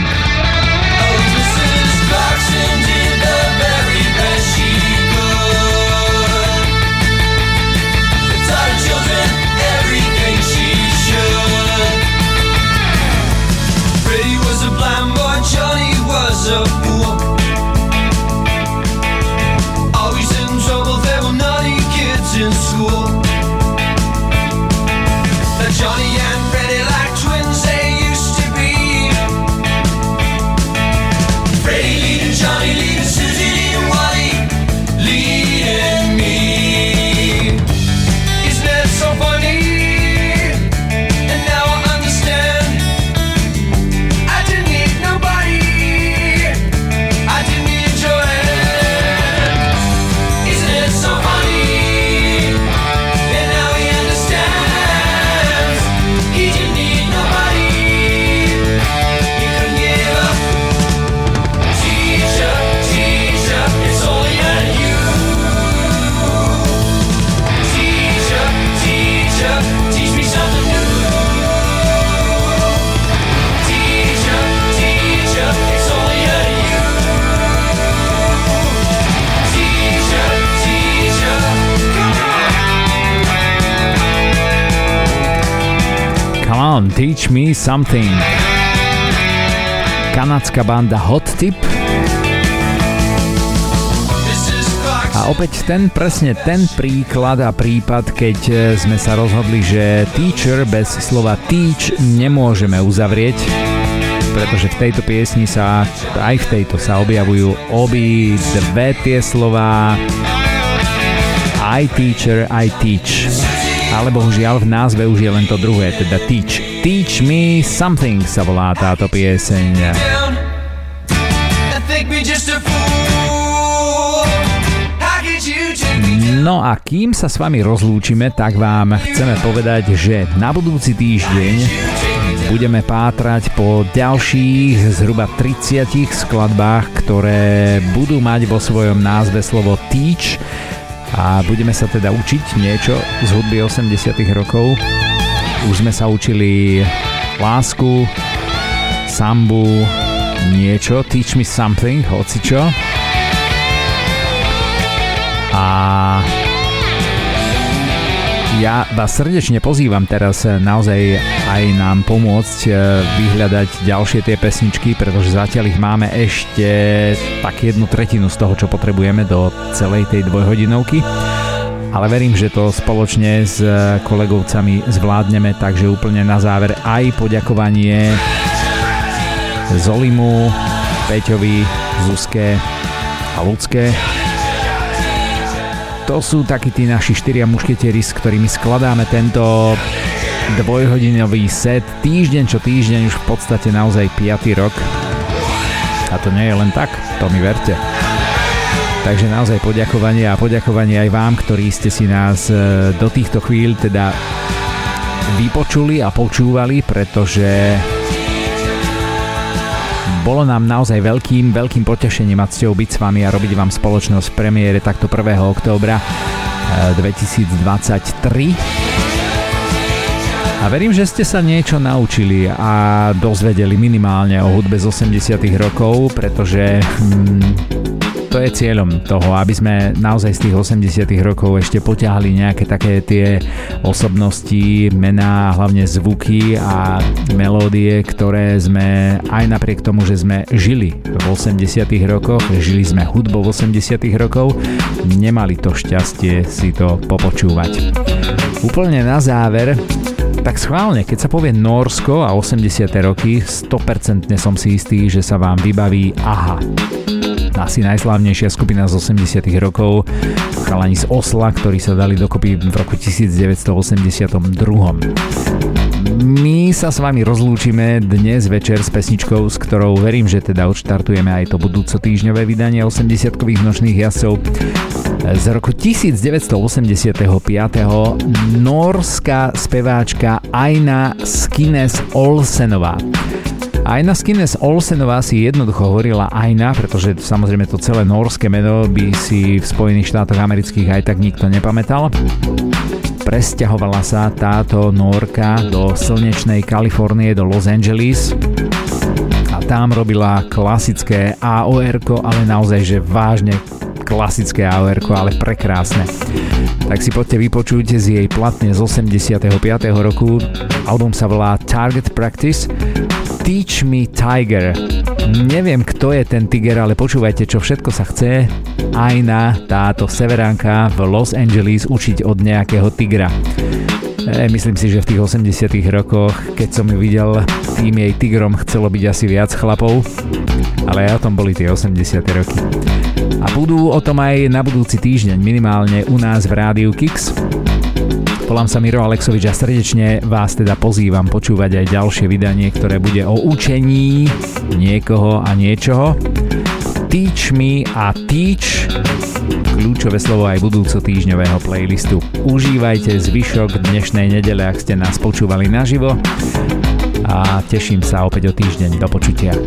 Teach me something. Kanadská banda Hot Tip. A opäť presne ten príklad a prípad, keď sme sa rozhodli, že teacher bez slova teach nemôžeme uzavrieť, pretože v tejto piesni sa objavujú obidve tie slová I teacher, I teach. Ale bohužiaľ v názve už je len to druhé, teda teach. Teach me something sa volá táto pieseň. No a kým sa s vami rozlúčime, tak vám chceme povedať, že na budúci týždeň budeme pátrať po ďalších zhruba 30 skladbách, ktoré budú mať vo svojom názve slovo teach a budeme sa teda učiť niečo z hudby 80. rokov. Už sme sa učili lásku, sambu, niečo, teach me something, hocičo. A ja vás srdečne pozývam teraz naozaj aj nám pomôcť vyhľadať ďalšie tie pesničky, pretože zatiaľ ich máme ešte tak 1/3 z toho, čo potrebujeme do celej tej 2-hodinovky. Ale verím, že to spoločne s kolegovcami zvládneme, takže úplne na záver aj poďakovanie Zolimu, Peťovi, Zuzke a Lucke. To sú takí tí naši 4 mušketieri, s ktorými skladáme tento 2-hodinový set týždeň čo týždeň, už v podstate naozaj 5. rok. A to nie je len tak, to mi verte. Takže naozaj poďakovanie aj vám, ktorí ste si nás do týchto chvíľ teda vypočuli a počúvali, pretože bolo nám naozaj veľkým potešením a cťou byť s vami a robiť vám spoločnosť v premiére takto 1. októbra. 2023. A verím, že ste sa niečo naučili a dozvedeli minimálne o hudbe z 80. rokov, pretože to je cieľom toho, aby sme naozaj z tých 80. rokov ešte potiahli nejaké také tie osobnosti, mená, hlavne zvuky a melódie, ktoré sme aj napriek tomu, že sme žili v 80. rokoch, žili sme hudbou 80. rokov, nemali to šťastie si to popočúvať. Úplne na záver, tak schválne, keď sa povie Nórsko a 80. roky, 100% som si istý, že sa vám vybaví Aha. Asi najslávnejšia skupina z 80. rokov, chalani z Osla, ktorí sa dali dokopy v roku 1982. My sa s vami rozlúčime dnes večer s pesničkou, s ktorou verím, že teda odštartujeme aj to budúco týždňové vydanie 80-kových nočných jazdcov. Z roku 1985 norská speváčka Aina Skines Olsenová. Aina Skines Olsenová si jednoducho hovorila Aina, pretože samozrejme to celé norské meno by si v Spojených štátoch amerických aj tak nikto nepamätal. Presťahovala sa táto Nórka do slnečnej Kalifornie, do Los Angeles. A tam robila klasické AOR-ko, ale naozaj, že vážne klasické AOR-ko, ale prekrásne. Tak si poďte vypočuť z jej platne z 85. roku. Album sa volá Target Practice. Teach me Tiger. Neviem, kto je ten tiger, ale počúvajte, čo všetko sa chce aj na táto severánka v Los Angeles učiť od nejakého tigra. Myslím si, že v tých 80 rokoch, keď som ju videl, tým jej tigrom chcelo byť asi viac chlapov, ale aj o tom boli tie 80 roky. A budú o tom aj na budúci týždeň, minimálne u nás v Rádiu Kix. Volám sa Miro Alexovič a srdečne vás teda pozývam počúvať aj ďalšie vydanie, ktoré bude o učení niekoho a niečoho. Teach me a teach, kľúčové slovo aj budúco týždňového playlistu. Užívajte zvyšok dnešnej nedele, ak ste nás počúvali naživo, a teším sa opäť o týždeň. Do počutia.